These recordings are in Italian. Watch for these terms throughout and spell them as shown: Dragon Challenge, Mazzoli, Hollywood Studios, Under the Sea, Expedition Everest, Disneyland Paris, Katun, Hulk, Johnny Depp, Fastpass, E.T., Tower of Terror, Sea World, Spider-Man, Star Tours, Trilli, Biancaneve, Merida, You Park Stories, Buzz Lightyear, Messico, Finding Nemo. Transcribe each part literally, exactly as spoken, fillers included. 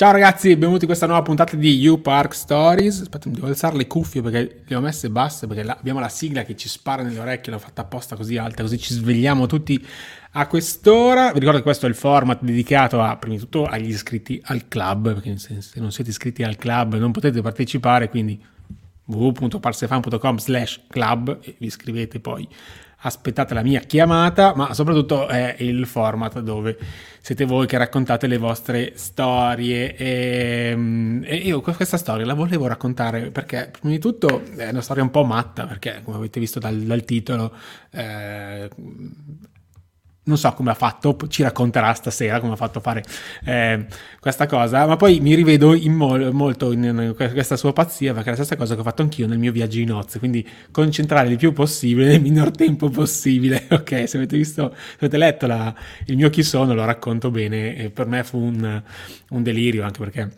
Ciao ragazzi, benvenuti in questa nuova puntata di You Park Stories. Aspetta, devo alzare le cuffie perché le ho messe basse, perché la, abbiamo la sigla che ci spara nelle orecchie, l'ho fatta apposta così alta, così ci svegliamo tutti a quest'ora. Vi ricordo che questo è il format dedicato a, prima di tutto, agli iscritti al club, perché se, se non siete iscritti al club non potete partecipare, quindi www punto parsefan punto com slash club e vi iscrivete, poi aspettate la mia chiamata, ma soprattutto è il format dove siete voi che raccontate le vostre storie. E, e io questa storia la volevo raccontare perché, prima di tutto, è una storia un po' matta, perché, come avete visto dal, dal titolo, eh, non so come ha fatto, ci racconterà stasera come ha fatto a fare eh, questa cosa, ma poi mi rivedo in mol- molto in, in questa sua pazzia, perché è la stessa cosa che ho fatto anch'io nel mio viaggio in nozze, quindi concentrare il più possibile nel minor tempo possibile. Ok, se avete visto, se avete letto la, il mio Chi sono, lo racconto bene, e per me fu un, un delirio, anche perché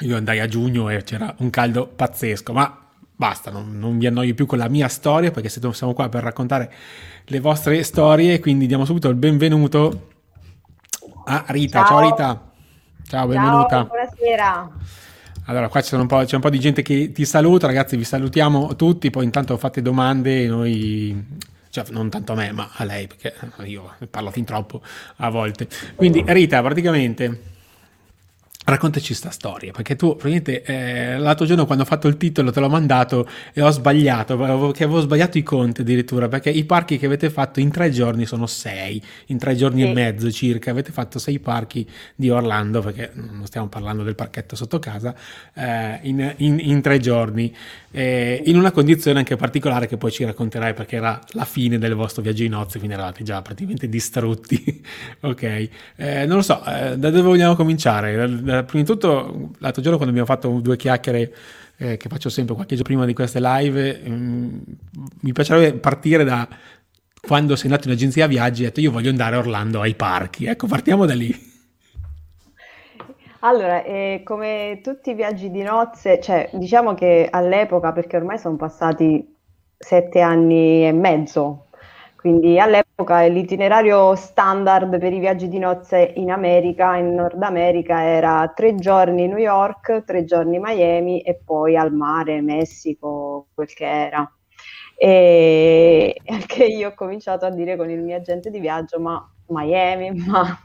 io andai a giugno e c'era un caldo pazzesco, ma basta, non, non vi annoio più con la mia storia, perché siamo qua per raccontare le vostre storie, quindi diamo subito il benvenuto a Rita. Ciao, ciao Rita. Ciao, benvenuta. Ciao, buonasera. Allora, qua c'è un, po', c'è un po' di gente che ti saluta, ragazzi, vi salutiamo tutti, poi intanto fate domande, noi, cioè non tanto a me, ma a lei, perché io parlo fin troppo a volte. Quindi Rita, praticamente, raccontaci sta storia, perché tu praticamente eh, l'altro giorno, quando ho fatto il titolo, te l'ho mandato e ho sbagliato, che avevo sbagliato i conti addirittura, perché i parchi che avete fatto in tre giorni sono sei, in tre giorni sì. e mezzo circa, avete fatto sei parchi di Orlando, perché non stiamo parlando del parchetto sotto casa, eh, in, in, in tre giorni, eh, in una condizione anche particolare che poi ci racconterai, perché era la fine del vostro viaggio in nozze, quindi eravate già praticamente distrutti. Ok, eh, non lo so, eh, da dove vogliamo cominciare? Prima di tutto, l'altro giorno, quando abbiamo fatto due chiacchiere eh, che faccio sempre qualche giorno prima di queste live, ehm, mi piacerebbe partire da quando sei andato in agenzia viaggi e hai detto: io voglio andare a Orlando ai parchi. Ecco, partiamo da lì. Allora, eh, come tutti i viaggi di nozze, cioè diciamo che all'epoca, perché ormai sono passati sette anni e mezzo, quindi all'epoca l'itinerario standard per i viaggi di nozze in America, in Nord America, era tre giorni New York, tre giorni Miami e poi al mare, Messico, quel che era. E anche io ho cominciato a dire con il mio agente di viaggio: ma Miami, ma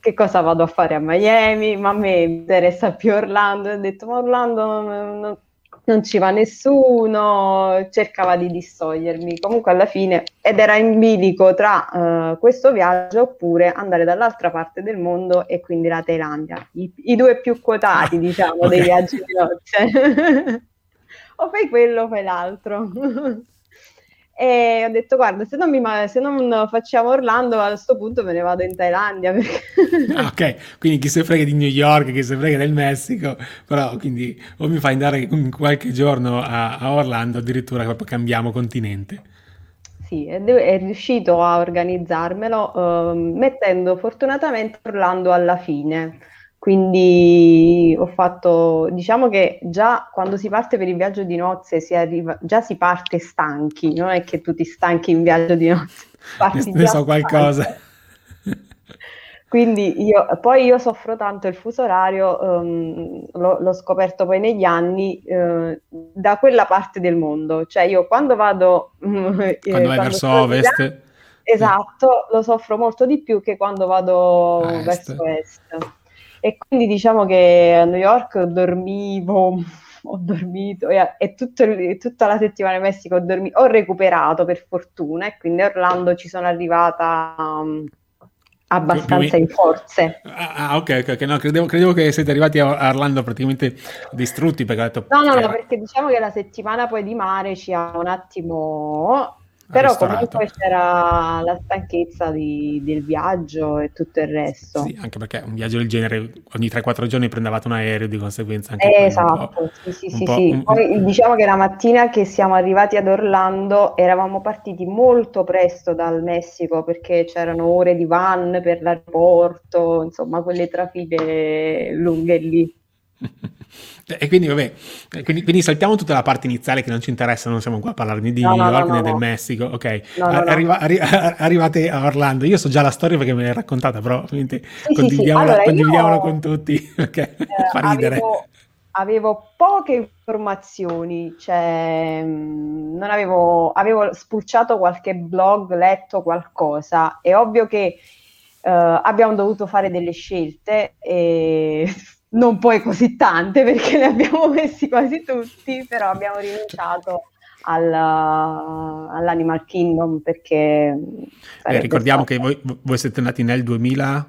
che cosa vado a fare a Miami? Ma a me interessa più Orlando. E ho detto: ma Orlando non, non, non ci va nessuno. Cercava di distogliermi comunque alla fine, ed era in bilico tra uh, questo viaggio oppure andare dall'altra parte del mondo, e quindi la Thailandia, i, i due più quotati, diciamo, okay, dei viaggi di nozze. O fai quello o fai l'altro. E ho detto: guarda, se non, mi, se non facciamo Orlando, a questo punto me ne vado in Thailandia, perché... Ah, ok, quindi chi se frega di New York, chi se frega del Messico, però quindi o mi fai andare qualche giorno a, a Orlando, addirittura proprio cambiamo continente. Sì, è, è riuscito a organizzarmelo, eh, mettendo fortunatamente Orlando alla fine. Quindi ho fatto, diciamo che già quando si parte per il viaggio di nozze si arriva, già si parte stanchi, non è che tu ti stanchi in viaggio di nozze, parti ne, ne so qualcosa. Quindi io, poi io soffro tanto il fuso orario, um, lo, l'ho scoperto poi negli anni, uh, da quella parte del mondo, cioè io quando vado... Quando eh, vai quando verso ovest... Già, esatto, lo soffro molto di più che quando vado est. verso est. E quindi diciamo che a New York dormivo, ho dormito, e, e tutto, tutta la settimana in Messico ho dormito, ho recuperato per fortuna, e quindi a Orlando ci sono arrivata um, abbastanza in forze. Ah, ok, ok, no, credevo, credevo che siete arrivati a Orlando praticamente distrutti, perché ho detto... No, no, no, perché diciamo che la settimana poi di mare ci ha un attimo... Però comunque c'era la stanchezza di, del viaggio e tutto il resto. Sì, anche perché un viaggio del genere, ogni tre quattro giorni prendevate un aereo, di conseguenza anche... Eh, esatto, sì, sì, sì. Un... Poi diciamo che la mattina che siamo arrivati ad Orlando eravamo partiti molto presto dal Messico, perché c'erano ore di van per l'aeroporto, insomma, quelle trafile lunghe lì. E quindi vabbè, quindi, quindi saltiamo tutta la parte iniziale che non ci interessa, non siamo qua a parlare né di no, New York no, no, né no. del Messico, ok, no, no, Arriva, no. Arri- arrivate a Orlando, io so già la storia perché me l'hai raccontata, però sì, condividiamola, sì, sì. Allora, condividiamola io... con tutti, okay. eh, fa ridere. Avevo, avevo poche informazioni, cioè non avevo, avevo spulciato qualche blog, letto qualcosa, è ovvio che eh, abbiamo dovuto fare delle scelte e... non poi così tante perché ne abbiamo messi quasi tutti, però abbiamo rinunciato alla, all'Animal Kingdom perché eh, ricordiamo stato... che voi, voi siete nati nel duemila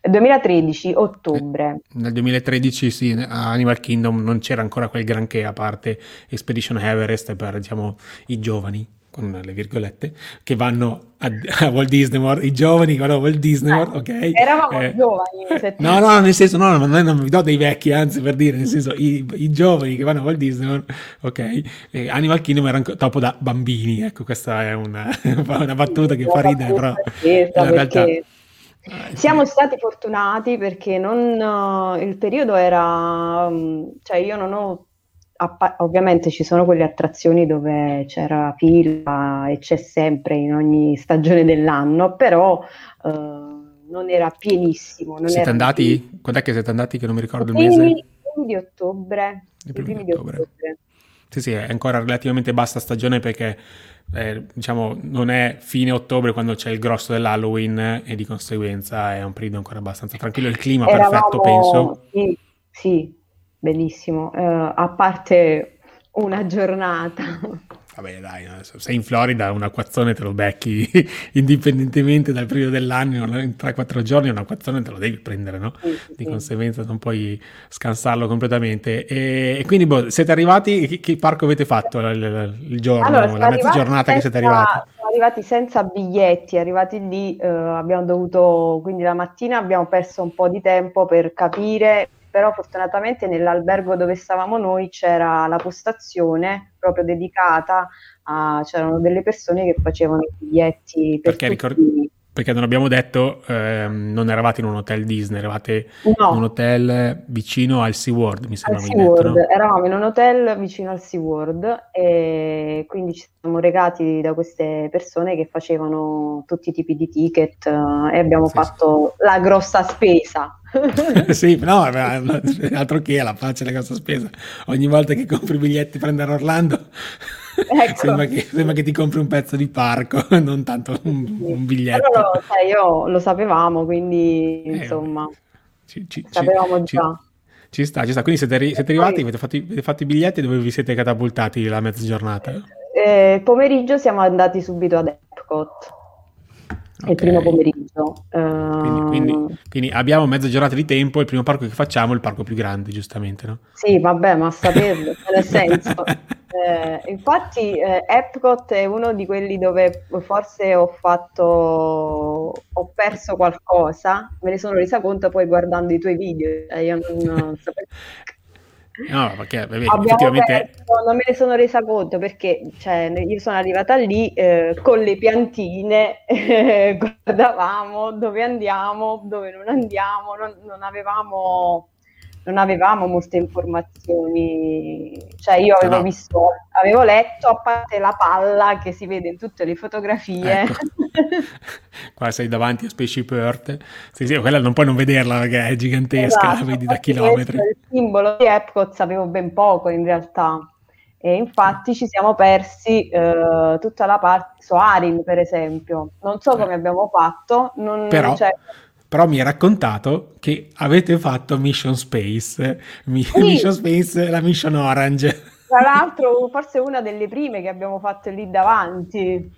duemilatredici, ottobre. Eh, nel duemilatredici sì, a Animal Kingdom non c'era ancora quel granché, a parte Expedition Everest per, diciamo, i giovani, con le virgolette, che vanno a, a Walt Disney World, i giovani che vanno a Walt Disney World, ok? Eravamo eh, giovani. No, no, nel senso, no, no, non vi do dei vecchi, anzi, per dire, nel senso, i, i giovani che vanno a Walt Disney World, ok? Eh, Animal Kingdom era troppo da bambini, ecco, questa è una, una battuta che fa ridere, però in realtà... Siamo stati fortunati perché non, il periodo era... cioè io non ho... Appa- ovviamente ci sono quelle attrazioni dove c'era fila e c'è sempre in ogni stagione dell'anno, però eh, non era pienissimo. Non siete era andati? Pienissimo. Quando è che siete andati? Che non mi ricordo il mese. I primi di ottobre. I primi, I primi di ottobre. ottobre. Sì, sì, è ancora relativamente bassa stagione perché eh, diciamo non è fine ottobre quando c'è il grosso dell'Halloween e di conseguenza è un periodo ancora abbastanza tranquillo. Il clima Eravamo, perfetto, penso. Sì, sì. Bellissimo, uh, a parte una giornata. Vabbè dai, sei in Florida, un acquazzone te lo becchi indipendentemente dal periodo dell'anno, in tre quattro giorni un acquazzone te lo devi prendere, no? Sì, sì. Di conseguenza non puoi scansarlo completamente. E, e quindi boh, siete arrivati, che, che parco avete fatto il, il giorno, allora, la mezza giornata senza, che siete arrivati? Siamo arrivati senza biglietti, arrivati lì uh, abbiamo dovuto, quindi la mattina abbiamo perso un po' di tempo per capire, però fortunatamente nell'albergo dove stavamo noi c'era la postazione proprio dedicata, a, c'erano delle persone che facevano i biglietti per perché, ricordi, perché non abbiamo detto, ehm, non eravate in un hotel Disney, eravate no. in un hotel vicino al Sea World, mi sembra. Al Sea World, detto, no? Eravamo in un hotel vicino al Sea World e quindi ci siamo recati da queste persone che facevano tutti i tipi di ticket e abbiamo sì, fatto sì. la grossa spesa. Sì, no, altro che la faccia e la grossa spesa. Ogni volta che compri biglietti per andare a Orlando, ecco. sembra, che, sembra che ti compri un pezzo di parco, non tanto un, sì. un biglietto. Però lo, sai, io lo sapevamo, quindi eh, insomma, ci, ci, sapevamo ci, già. Ci, ci sta, ci sta. Quindi siete, ri, siete arrivati, avete fatto, avete fatto i biglietti, dove vi siete catapultati la mezzogiornata? Eh, pomeriggio siamo andati subito ad Epcot. Okay. Il primo pomeriggio uh... quindi, quindi, quindi abbiamo mezza giornata di tempo. Il primo parco che facciamo è il parco più grande, giustamente, no? Sì, vabbè, ma saperlo nel senso eh, infatti eh, Epcot è uno di quelli dove forse ho fatto ho perso qualcosa, me ne sono resa conto poi guardando i tuoi video, eh, io non sapevo. No, perché vabbè, effettivamente... perso, non me ne sono resa conto perché cioè, io sono arrivata lì eh, con le piantine, eh, guardavamo dove andiamo, dove non andiamo, non, non avevamo non avevamo molte informazioni, cioè io avevo no. visto, avevo letto a parte la palla che si vede in tutte le fotografie. Ecco. Qua sei davanti a Spaceship Earth, sì, sì, quella non puoi non vederla perché è gigantesca, esatto, la vedi da chilometri. Il simbolo di Epcot sapevo ben poco in realtà e infatti ci siamo persi eh, tutta la parte Soarin, per esempio, non so come abbiamo fatto, non però... c'è... Però mi hai raccontato che avete fatto Mission Space, Mi- sì. Mission Space, la Mission Orange. Tra l'altro forse una delle prime che abbiamo fatto lì davanti.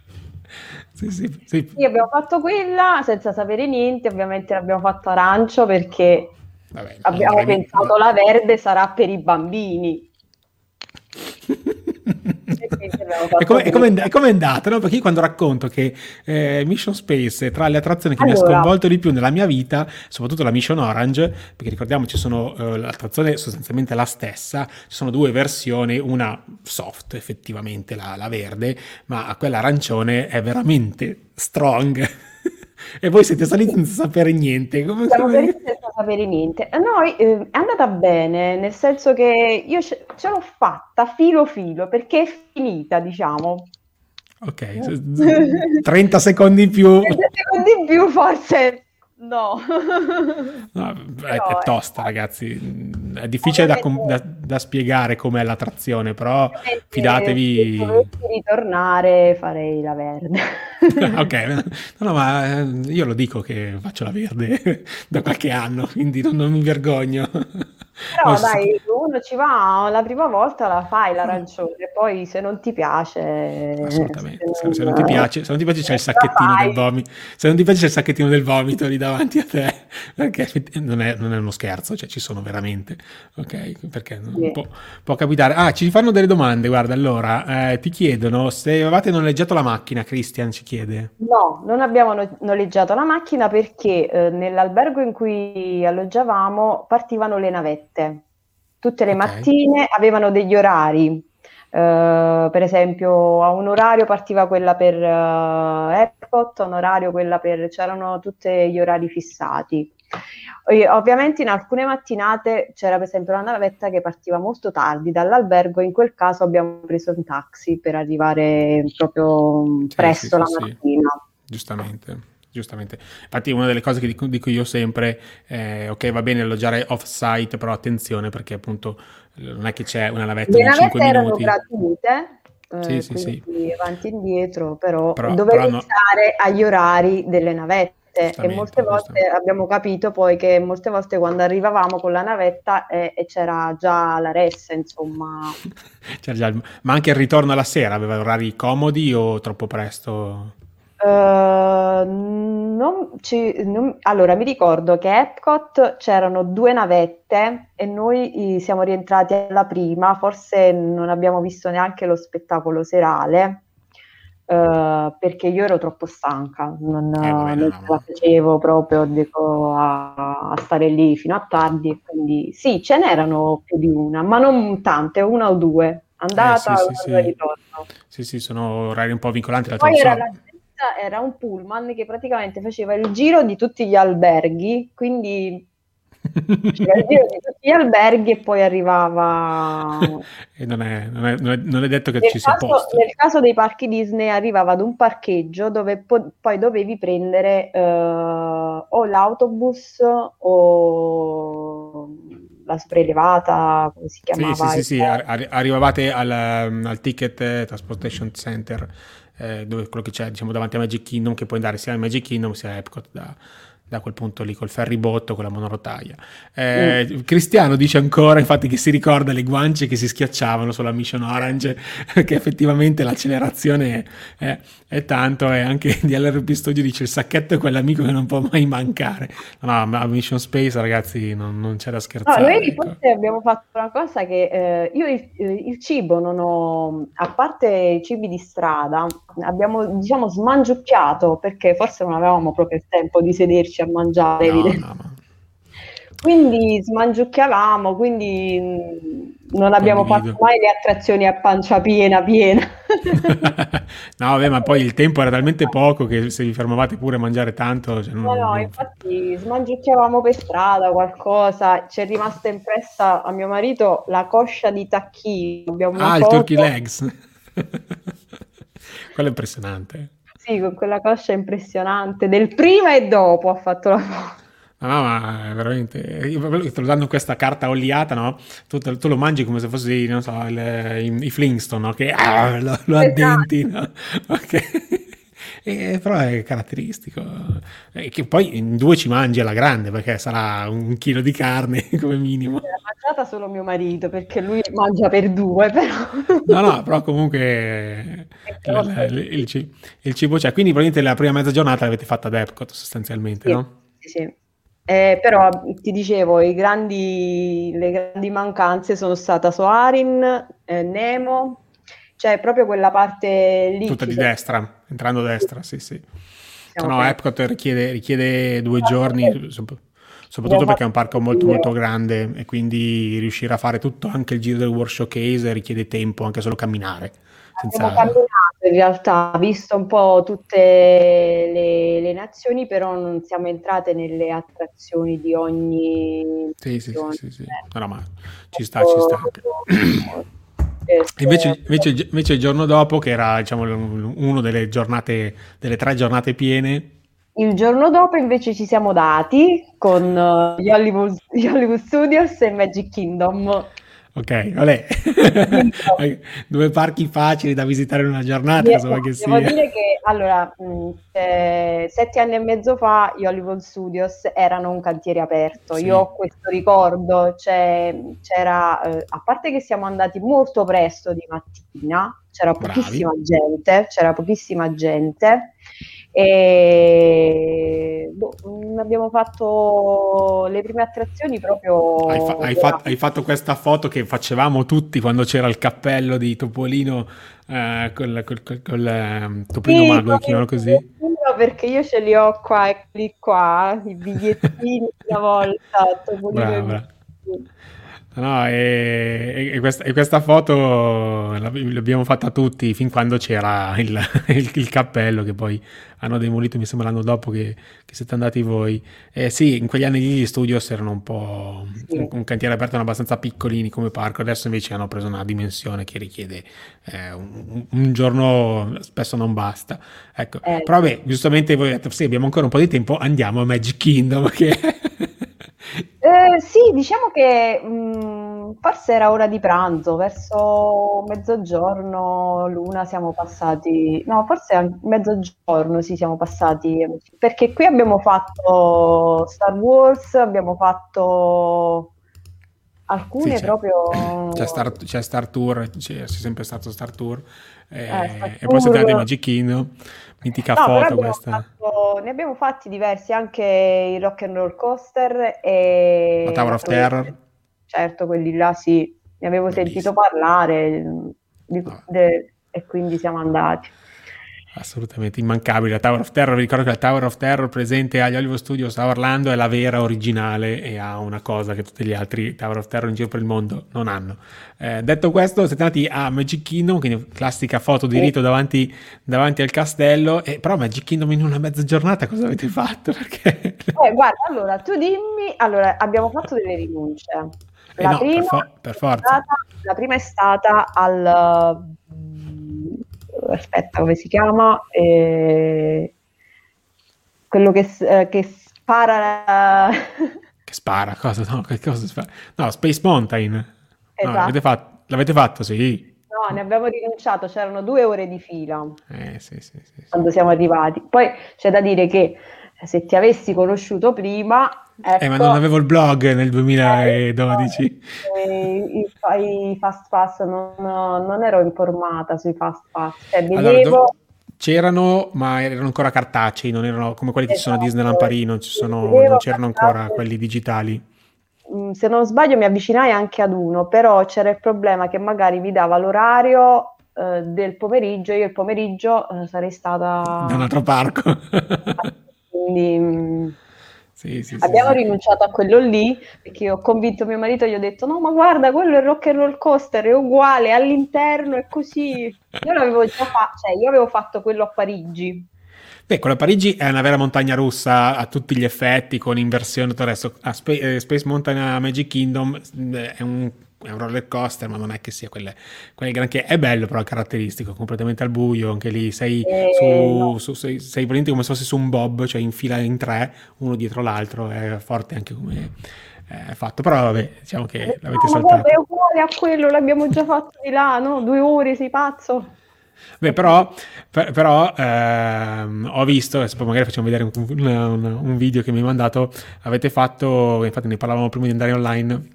Sì, sì, sì. Sì, abbiamo fatto quella senza sapere niente, ovviamente l'abbiamo fatto arancio perché Vabbè, abbiamo pensato che... la verde sarà per i bambini. E come è, è andata? No? Perché io quando racconto che eh, Mission Space è tra le attrazioni che allora. mi ha sconvolto di più nella mia vita, soprattutto la Mission Orange, perché ricordiamoci sono eh, l'attrazione è sostanzialmente la stessa, ci sono due versioni, una soft effettivamente la, la verde, ma quella arancione è veramente strong. e voi siete saliti senza sapere niente. Come, siamo come... saliti senza sapere niente. No, eh, è andata bene, nel senso che io ce, ce l'ho fatta filo filo, perché è finita, diciamo. Ok, trenta secondi in più. trenta secondi in più forse... No, no è, è tosta, ragazzi. È difficile da, da, da spiegare com'è l'attrazione, però fidatevi. Se dovessi ritornare, farei la verde. Ok, no, no, ma io lo dico che faccio la verde da qualche anno, quindi non, non mi vergogno. Però non dai, so. Uno ci va la prima volta, la fai l'arancione, poi se non ti piace, assolutamente. Se non, se non ti piace, se non ti piace c'è il sacchettino del vomito. Se non ti piace c'è il sacchettino del vomito lì davanti a te, perché non è, non è uno scherzo, cioè ci sono veramente, ok? Perché non sì. può, può capitare. Ah, ci fanno delle domande. Guarda, allora eh, ti chiedono se avevate noleggiato la macchina. Christian ci chiede. No, non abbiamo no- noleggiato la macchina perché eh, nell'albergo in cui alloggiavamo partivano le navette. Tutte le okay. mattine avevano degli orari, uh, per esempio a un orario partiva quella per uh, Epcot, a un orario quella per... c'erano tutti gli orari fissati. E ovviamente in alcune mattinate c'era per esempio una navetta che partiva molto tardi dall'albergo, in quel caso abbiamo preso un taxi per arrivare proprio sì, presto sì, la sì. mattina. Giustamente. Giustamente, infatti una delle cose che dico, dico io sempre eh, ok, va bene alloggiare off site, però attenzione perché appunto non è che c'è una navetta in cinque minuti. Le navette erano gratuite, eh, sì, sì, sì. avanti e indietro, però, però dovevi però pensare no. agli orari delle navette e molte volte abbiamo capito poi che molte volte quando arrivavamo con la navetta eh, e c'era già la ressa, insomma. C'era già il... Ma anche il ritorno alla sera aveva orari comodi o troppo presto? Uh, non ci, non, allora mi ricordo che a Epcot c'erano due navette e noi siamo rientrati alla prima, forse non abbiamo visto neanche lo spettacolo serale uh, perché io ero troppo stanca, non, eh, vabbè, non ce la facevo proprio dico, a, a stare lì fino a tardi, quindi sì, ce n'erano più di una, ma non tante, una o due andata eh, sì, sì, sì. ritorno. Sì, sì, sono orari un po' vincolanti. Poi era la era un pullman che praticamente faceva il giro di tutti gli alberghi, quindi faceva il giro di tutti gli alberghi e poi arrivava e non è, non è, non è, non è detto che nel ci caso, sia posto. Nel caso dei parchi Disney arrivava ad un parcheggio dove po- poi dovevi prendere eh, o l'autobus o la sopraelevata, come si chiamava? Sì, sì, sì, sì. Ar- arrivavate al, al ticket eh, transportation center Eh, dove quello che c'è diciamo davanti a Magic Kingdom, che puoi andare sia a Magic Kingdom sia a Epcot da, da quel punto lì col ferribotto con la monorotaia. eh, mm. Cristiano dice ancora infatti che si ricorda le guance che si schiacciavano sulla Mission Orange perché effettivamente l'accelerazione è, è tanto, e anche di L R P Studio dice il sacchetto è quell'amico che non può mai mancare. No, ma a Mission Space ragazzi non, non c'è da scherzare. No, noi forse abbiamo fatto una cosa che eh, io il, il cibo non ho, a parte i cibi di strada abbiamo diciamo smangiucchiato perché forse non avevamo proprio il tempo di sederci a mangiare, no, no, no. quindi smangiucchiavamo, quindi non abbiamo Condivido. fatto mai le attrazioni a pancia piena piena. No vabbè, ma poi il tempo era talmente poco che se vi fermavate pure a mangiare tanto, cioè, non... no no infatti smangiucchiavamo per strada qualcosa. C'è rimasta impressa a mio marito la coscia di tacchino, abbiamo ah il foto. turkey legs. Quello è impressionante. Sì, con quella coscia impressionante del prima e dopo ha fatto la foto. No, no, ma veramente, io te lo danno questa carta oliata, no? Tu, te, tu lo mangi come se fossi, non so, il, i, i Flintstone, no? Che ah, lo, lo addenti, no? Ok. E, però è caratteristico, e che poi in due ci mangi alla grande perché sarà un chilo di carne come minimo. L'ha mangiata solo mio marito perché lui mangia per due, però no no però comunque il, il, il, cibo, il cibo c'è, quindi probabilmente la prima mezza giornata l'avete fatta ad Epcot sostanzialmente. Sì, no? Sì, sì. Eh, però ti dicevo i grandi, le grandi mancanze sono stata Soarin, eh, Nemo. Cioè, proprio quella parte lì. Tutta di destra, entrando a destra, sì, sì. Siamo no, Epcot richiede, richiede due giorni, soprattutto perché è un parco molto, molto grande e quindi riuscire a fare tutto, anche il giro del World Showcase, richiede tempo, anche solo camminare. Abbiamo camminato in realtà, visto un po' tutte le, le nazioni, però non siamo entrate nelle attrazioni di ogni sì, sì, sì, sì. Però, ma ci sta, ci sta. Invece, invece, invece il giorno dopo, che era diciamo una delle giornate, delle tre giornate piene, il giorno dopo invece ci siamo dati con gli Hollywood, gli Hollywood Studios e Magic Kingdom. Ok, olè. Due parchi facili da visitare in una giornata. Sì, che devo sia. dire che allora eh, sette anni e mezzo fa gli Hollywood Studios erano un cantiere aperto. Sì. Io ho questo ricordo, cioè, c'era eh, a parte che siamo andati molto presto di mattina, c'era pochissima Bravi. gente, c'era pochissima gente. E boh, abbiamo fatto le prime attrazioni proprio. Hai, fa- hai, fa- hai fatto questa foto che facevamo tutti quando c'era il cappello di Topolino eh, col, col, col, col Topolino sì, Mago, chiamalo così. Perché io ce li ho qua e li qua i bigliettini una volta. Topolino Brava. No, e, e, questa, e questa foto l'abbiamo fatta tutti fin quando c'era il, il, il cappello, che poi hanno demolito mi sembra l'anno dopo che, che siete andati voi. Eh, sì, in quegli anni gli studios erano un po' sì. un, un cantiere aperto, abbastanza piccolini come parco. Adesso invece hanno preso una dimensione che richiede eh, un, un giorno, spesso non basta, ecco. eh. Però beh, giustamente voi avete detto sì, abbiamo ancora un po' di tempo, andiamo a Magic Kingdom che... Eh, sì, diciamo che mh, forse era ora di pranzo, verso mezzogiorno, l'una siamo passati, no forse a mezzogiorno sì siamo passati, perché qui abbiamo fatto Star Wars, abbiamo fatto alcune sì, c'è, proprio... C'è Star, c'è Star Tour, c'è, c'è sempre stato Star Tour, eh, eh, Star e Tour. Poi siete andati a Magic Kingdom, mitica no, foto questa... Fatto... Ne abbiamo fatti diversi, anche il Rock and Roll Coaster e la Tower of Terror. Certo, quelli là sì, ne avevo Bellissimo. sentito parlare di, no. de, e quindi siamo andati. Assolutamente immancabile la Tower of Terror. Vi ricordo che la Tower of Terror presente agli Hollywood Studios a Orlando è la vera originale e ha una cosa che tutti gli altri Tower of Terror in giro per il mondo non hanno. Eh, detto questo, siete andati a Magic Kingdom, quindi classica foto di rito davanti, davanti al castello. Eh, però Magic Kingdom in una mezza giornata cosa avete fatto? Perché... Eh, guarda, allora tu dimmi, allora abbiamo fatto delle rinunce. La, eh no, prima, per fo- per forza. È stata, la prima è stata al... aspetta come si chiama eh, quello che, eh, che spara che spara cosa no che cosa spara? No, Space Mountain. Esatto. No, l'avete fatto l'avete fatto sì no ne abbiamo rinunciato, c'erano due ore di fila eh, sì, sì, sì, sì. quando siamo arrivati. Poi c'è da dire che se ti avessi conosciuto prima ecco, eh ma non avevo il blog nel duemiladodici. I, i, i fast pass non, non ero informata sui fast pass, cioè, allora, vedevo... c'erano ma erano ancora cartacei, non erano come quelli che esatto. ci sono a Disneyland Paris, non, ci sono, non c'erano ancora cartacei. Quelli digitali, se non sbaglio mi avvicinai anche ad uno, però c'era il problema che magari vi dava l'orario eh, del pomeriggio, io il pomeriggio eh, sarei stata da un altro parco. Quindi Sì, sì, abbiamo sì, rinunciato sì. a quello lì perché ho convinto mio marito, gli ho detto no ma guarda quello è il Rock and Roll Coaster, è uguale all'interno, è così. Io l'avevo già fatto, cioè io avevo fatto quello a Parigi. Beh, quella a Parigi è una vera montagna russa a tutti gli effetti, con inversione tutto il resto. A Spe- eh, Space Mountain a Magic Kingdom è un è un roller coaster, ma non è che sia quelle, quelle granché. È bello però, caratteristico, completamente al buio, anche lì sei eh, su, no. su sei, sei praticamente come se fossi su un bob, cioè in fila in tre, uno dietro l'altro, è forte anche come è fatto, però vabbè, diciamo che eh, l'avete no, saltato. Vabbè, è uguale a quello, l'abbiamo già fatto di là, no? Due ore, sei pazzo? Beh, però, per, però ehm, ho visto, adesso magari facciamo vedere un, un, un video che mi hai mandato, avete fatto, infatti ne parlavamo prima di andare online,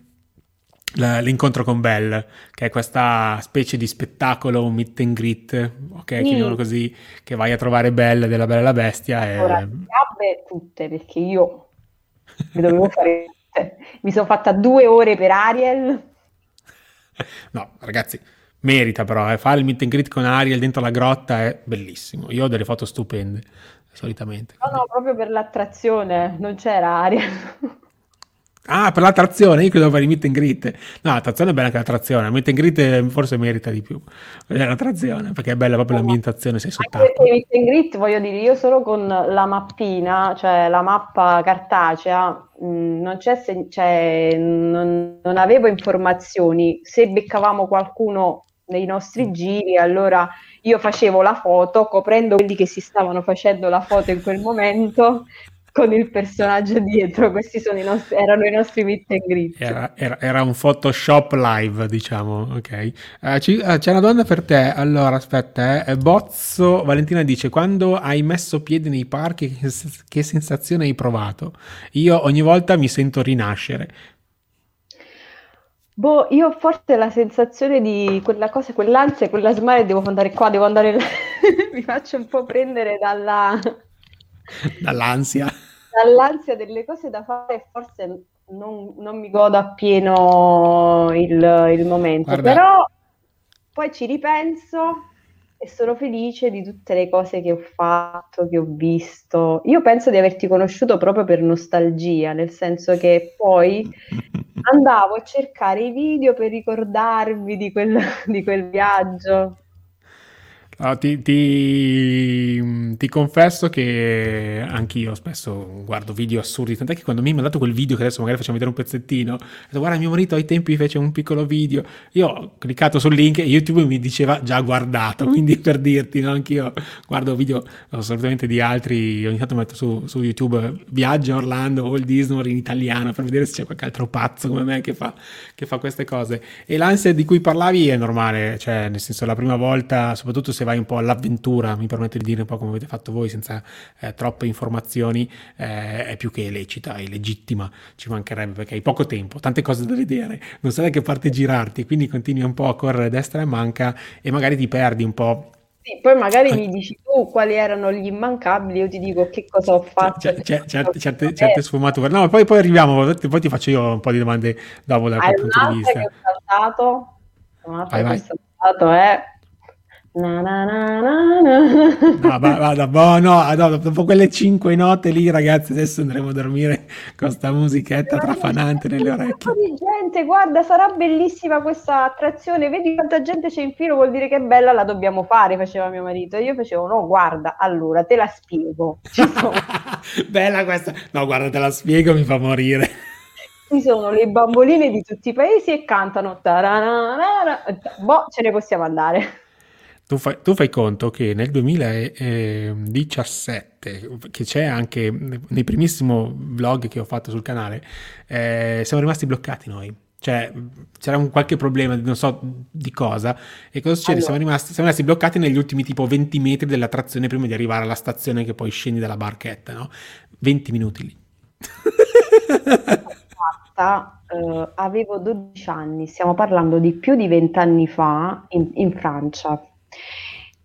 l'incontro con Belle, che è questa specie di spettacolo meet and greet, ok, sì. chiamiamolo così, che vai a trovare Belle della Bella e la Bestia e... Ora, tutte, perché io mi dovevo fare mi sono fatta due ore per Ariel. No, ragazzi, merita però, eh. fare il meet and greet con Ariel dentro la grotta è bellissimo, io ho delle foto stupende solitamente. No, quindi. no, proprio per l'attrazione, non c'era Ariel. Ah, per l'attrazione, io credo fare il meet and greet. No, l'attrazione è bella anche l'attrazione, il meet and greet forse merita di più. È l'attrazione, perché è bella proprio l'ambientazione, sei sott'acqua. Anche perché il meet and greet, voglio dire, io solo con la mappina, cioè la mappa cartacea, non c'è, se, cioè, non, non avevo informazioni. Se beccavamo qualcuno nei nostri giri, allora io facevo la foto, coprendo quelli che si stavano facendo la foto in quel momento, con il personaggio dietro. Questi sono i nostri, erano i nostri meet and greet. Era, era, era un Photoshop live, diciamo, ok. Uh, ci, uh, c'è una domanda per te. Allora, aspetta, eh. Bozzo Valentina dice: quando hai messo piede nei parchi, che, che sensazione hai provato? Io ogni volta mi sento rinascere. Boh, io ho forse la sensazione di quella cosa, quell'ansia, quella smania, devo andare qua, devo andare là. Mi faccio un po' prendere dalla... dall'ansia dall'ansia delle cose da fare, forse non, non mi godo appieno il, il momento. Guarda, però poi ci ripenso e sono felice di tutte le cose che ho fatto, che ho visto. Io penso di averti conosciuto proprio per nostalgia, nel senso che poi andavo a cercare i video per ricordarmi di quel, di quel viaggio. Uh, ti, ti, ti confesso che anch'io spesso guardo video assurdi, tant'è che quando mi hai mandato quel video, che adesso magari facciamo vedere un pezzettino, ho detto: guarda, mio marito ai tempi fece un piccolo video, io ho cliccato sul link e YouTube mi diceva già guardato, quindi per dirti, no? Anch'io guardo video assolutamente di altri, ogni tanto metto su, su YouTube viaggio a Orlando o il Disney in italiano per vedere se c'è qualche altro pazzo come me che fa, che fa queste cose. E l'ansia di cui parlavi è normale, cioè nel senso la prima volta, soprattutto se vai un po' all'avventura, mi permetto di dire un po' come avete fatto voi, senza eh, troppe informazioni, eh, è più che lecita, è legittima, ci mancherebbe, perché hai poco tempo, tante cose da vedere, non sai da che parte girarti, quindi continui un po' a correre destra e manca e magari ti perdi un po'. Sì, poi magari mi dici tu quali erano gli immancabili, io ti dico che cosa ho fatto. C'è, c'è, certe, certe, certe sfumature. No, poi, poi arriviamo, poi ti faccio io un po' di domande dopo dal punto di vista. Che ho saltato, un'altra vai, che ho saltato è... Na na na na na. No, vada, boh, no, no, dopo quelle cinque note lì, ragazzi, adesso andremo a dormire con sta musichetta trafanante nelle orecchie. Di gente, guarda, sarà bellissima questa attrazione, vedi quanta gente c'è in filo, vuol dire che è bella, la dobbiamo fare, faceva mio marito. E io facevo: no, guarda, allora te la spiego. Bella questa, no, guarda, te la spiego, mi fa morire. Ci sono le bamboline di tutti i paesi e cantano. Taranana. Boh, ce ne possiamo andare. Tu fai, tu fai conto che nel duemiladiciassette, che c'è anche nel primissimo vlog che ho fatto sul canale, eh, siamo rimasti bloccati noi. Cioè c'era un qualche problema, non so di cosa, e cosa succede? Allora, siamo, rimasti, siamo rimasti bloccati negli ultimi tipo venti metri dell'attrazione prima di arrivare alla stazione che poi scendi dalla barchetta, no? venti minuti lì. Uh, avevo dodici anni, stiamo parlando di più di venti anni fa in, in Francia.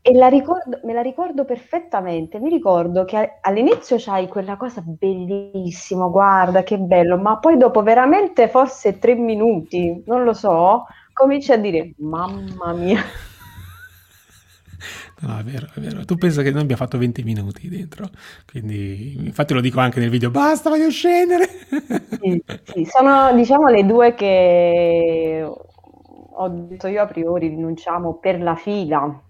E la ricordo, me la ricordo perfettamente, mi ricordo che all'inizio c'hai quella cosa bellissima, guarda che bello, ma poi dopo veramente forse tre minuti, non lo so, cominci a dire: mamma mia. No, è vero, è vero. Tu pensa che noi abbiamo fatto venti minuti dentro, quindi infatti lo dico anche nel video: basta, voglio scendere. Sì, sì. Sono, diciamo, le due che... ho detto io a priori rinunciamo per la fila.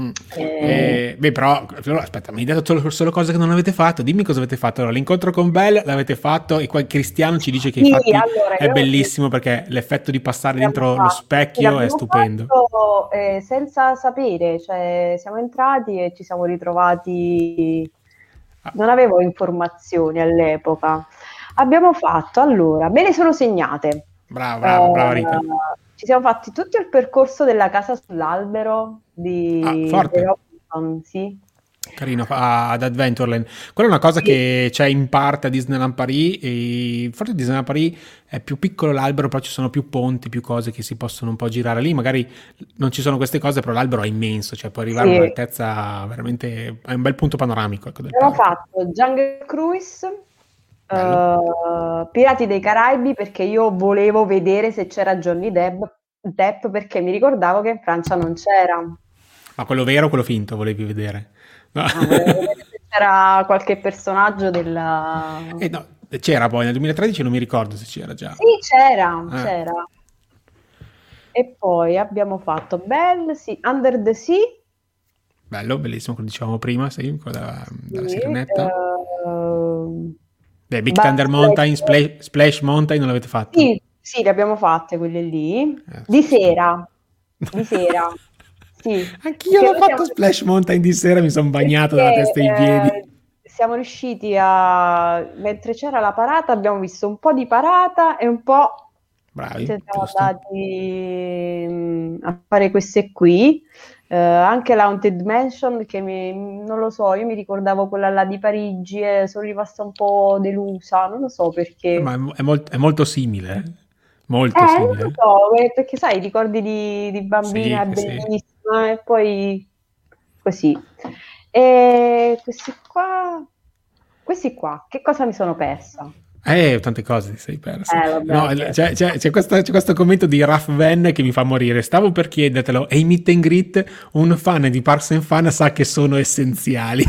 Mm. Eh. Eh, beh, però aspetta, mi hai dato solo, solo cose che non avete fatto, dimmi cosa avete fatto. Allora, l'incontro con Belle l'avete fatto, e qua Cristiano ci dice che sì, allora, è bellissimo, ho... perché l'effetto di passare dentro fatto. Lo specchio è stupendo. Fatto, eh, senza sapere, cioè siamo entrati e ci siamo ritrovati, non avevo informazioni all'epoca. Abbiamo fatto, allora, me le sono segnate. Bravo, bravo, eh, brava Rita. Ci siamo fatti tutto il percorso della casa sull'albero di ah, forte. Robinson, sì. Carino, ah, ad Adventureland. Quella è una cosa sì, che c'è in parte a Disneyland Paris, e forse Disneyland Paris è più piccolo l'albero, però ci sono più ponti, più cose che si possono un po' girare lì. Magari non ci sono queste cose, però l'albero è immenso, cioè puoi arrivare sì, a un'altezza veramente, è un bel punto panoramico. Ecco, abbiamo fatto Jungle Cruise, Uh, Pirati dei Caraibi, perché io volevo vedere se c'era Johnny Depp, Depp perché mi ricordavo che in Francia non c'era. Ma quello vero o quello finto volevi vedere? No. Ah, volevo vedere se c'era qualche personaggio della... Eh no, C'era poi nel duemilatredici, non mi ricordo se c'era già. Sì, c'era, eh. c'era. E poi abbiamo fatto Belle, sì, Under the Sea. Bello, bellissimo, come dicevamo prima, sì, dalla, dalla sì, sirenetta. Uh, Beh, Big Thunder Mountain, Splash, Splash Mountain non l'avete fatto? Sì, sì, le abbiamo fatte quelle lì. Eh, di sì. sera, di sera. Sì. Anch'io l'ho fatto siamo... Splash Mountain di sera, mi sono bagnato perché, dalla testa ai piedi. Eh, siamo riusciti a... Mentre c'era la parata abbiamo visto un po' di parata e un po'... Bravi, siamo andati a fare queste qui, eh, anche la Haunted Mansion che mi, non lo so, io mi ricordavo quella là di Parigi e sono rimasta un po' delusa, non lo so perché. Ma è, molt- è molto simile, molto eh, simile. Non lo so, perché sai, i ricordi di, di bambina sì, bellissima sì. E poi così. E questi qua, questi qua, che cosa mi sono persa? Eh, tante cose ti sei persa. Eh, vabbè, no, certo. c'è, c'è, c'è, questo, c'è questo commento di Raf Van che mi fa morire. Stavo per chiedertelo, e i meet and greet, un fan di Parks and Fun sa che sono essenziali.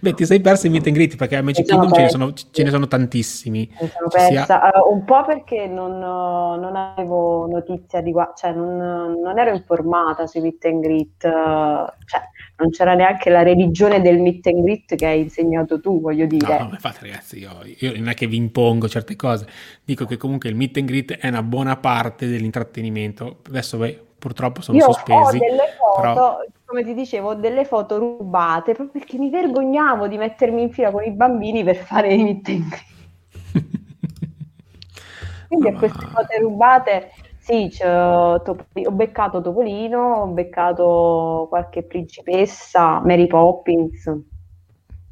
Beh, ti sei persa i meet and greet perché a Magic Kingdom ce ne sono, ce ne sono tantissimi. Mi sono persa ha... uh, un po' perché non, non avevo notizia di qua, cioè non, non ero informata sui meet and greet, uh, cioè non c'era neanche la religione del meet and greet che hai insegnato tu, voglio dire. No, no, infatti ragazzi, io, io non è che vi impongo certe cose, dico che comunque il meet and greet è una buona parte dell'intrattenimento. Adesso beh, purtroppo sono io sospesi. Ho delle foto, però... come ti dicevo, ho delle foto rubate proprio perché mi vergognavo di mettermi in fila con i bambini per fare i meet and greet. Quindi no, a queste foto rubate... Sì, top- ho beccato Topolino, ho beccato qualche principessa, Mary Poppins.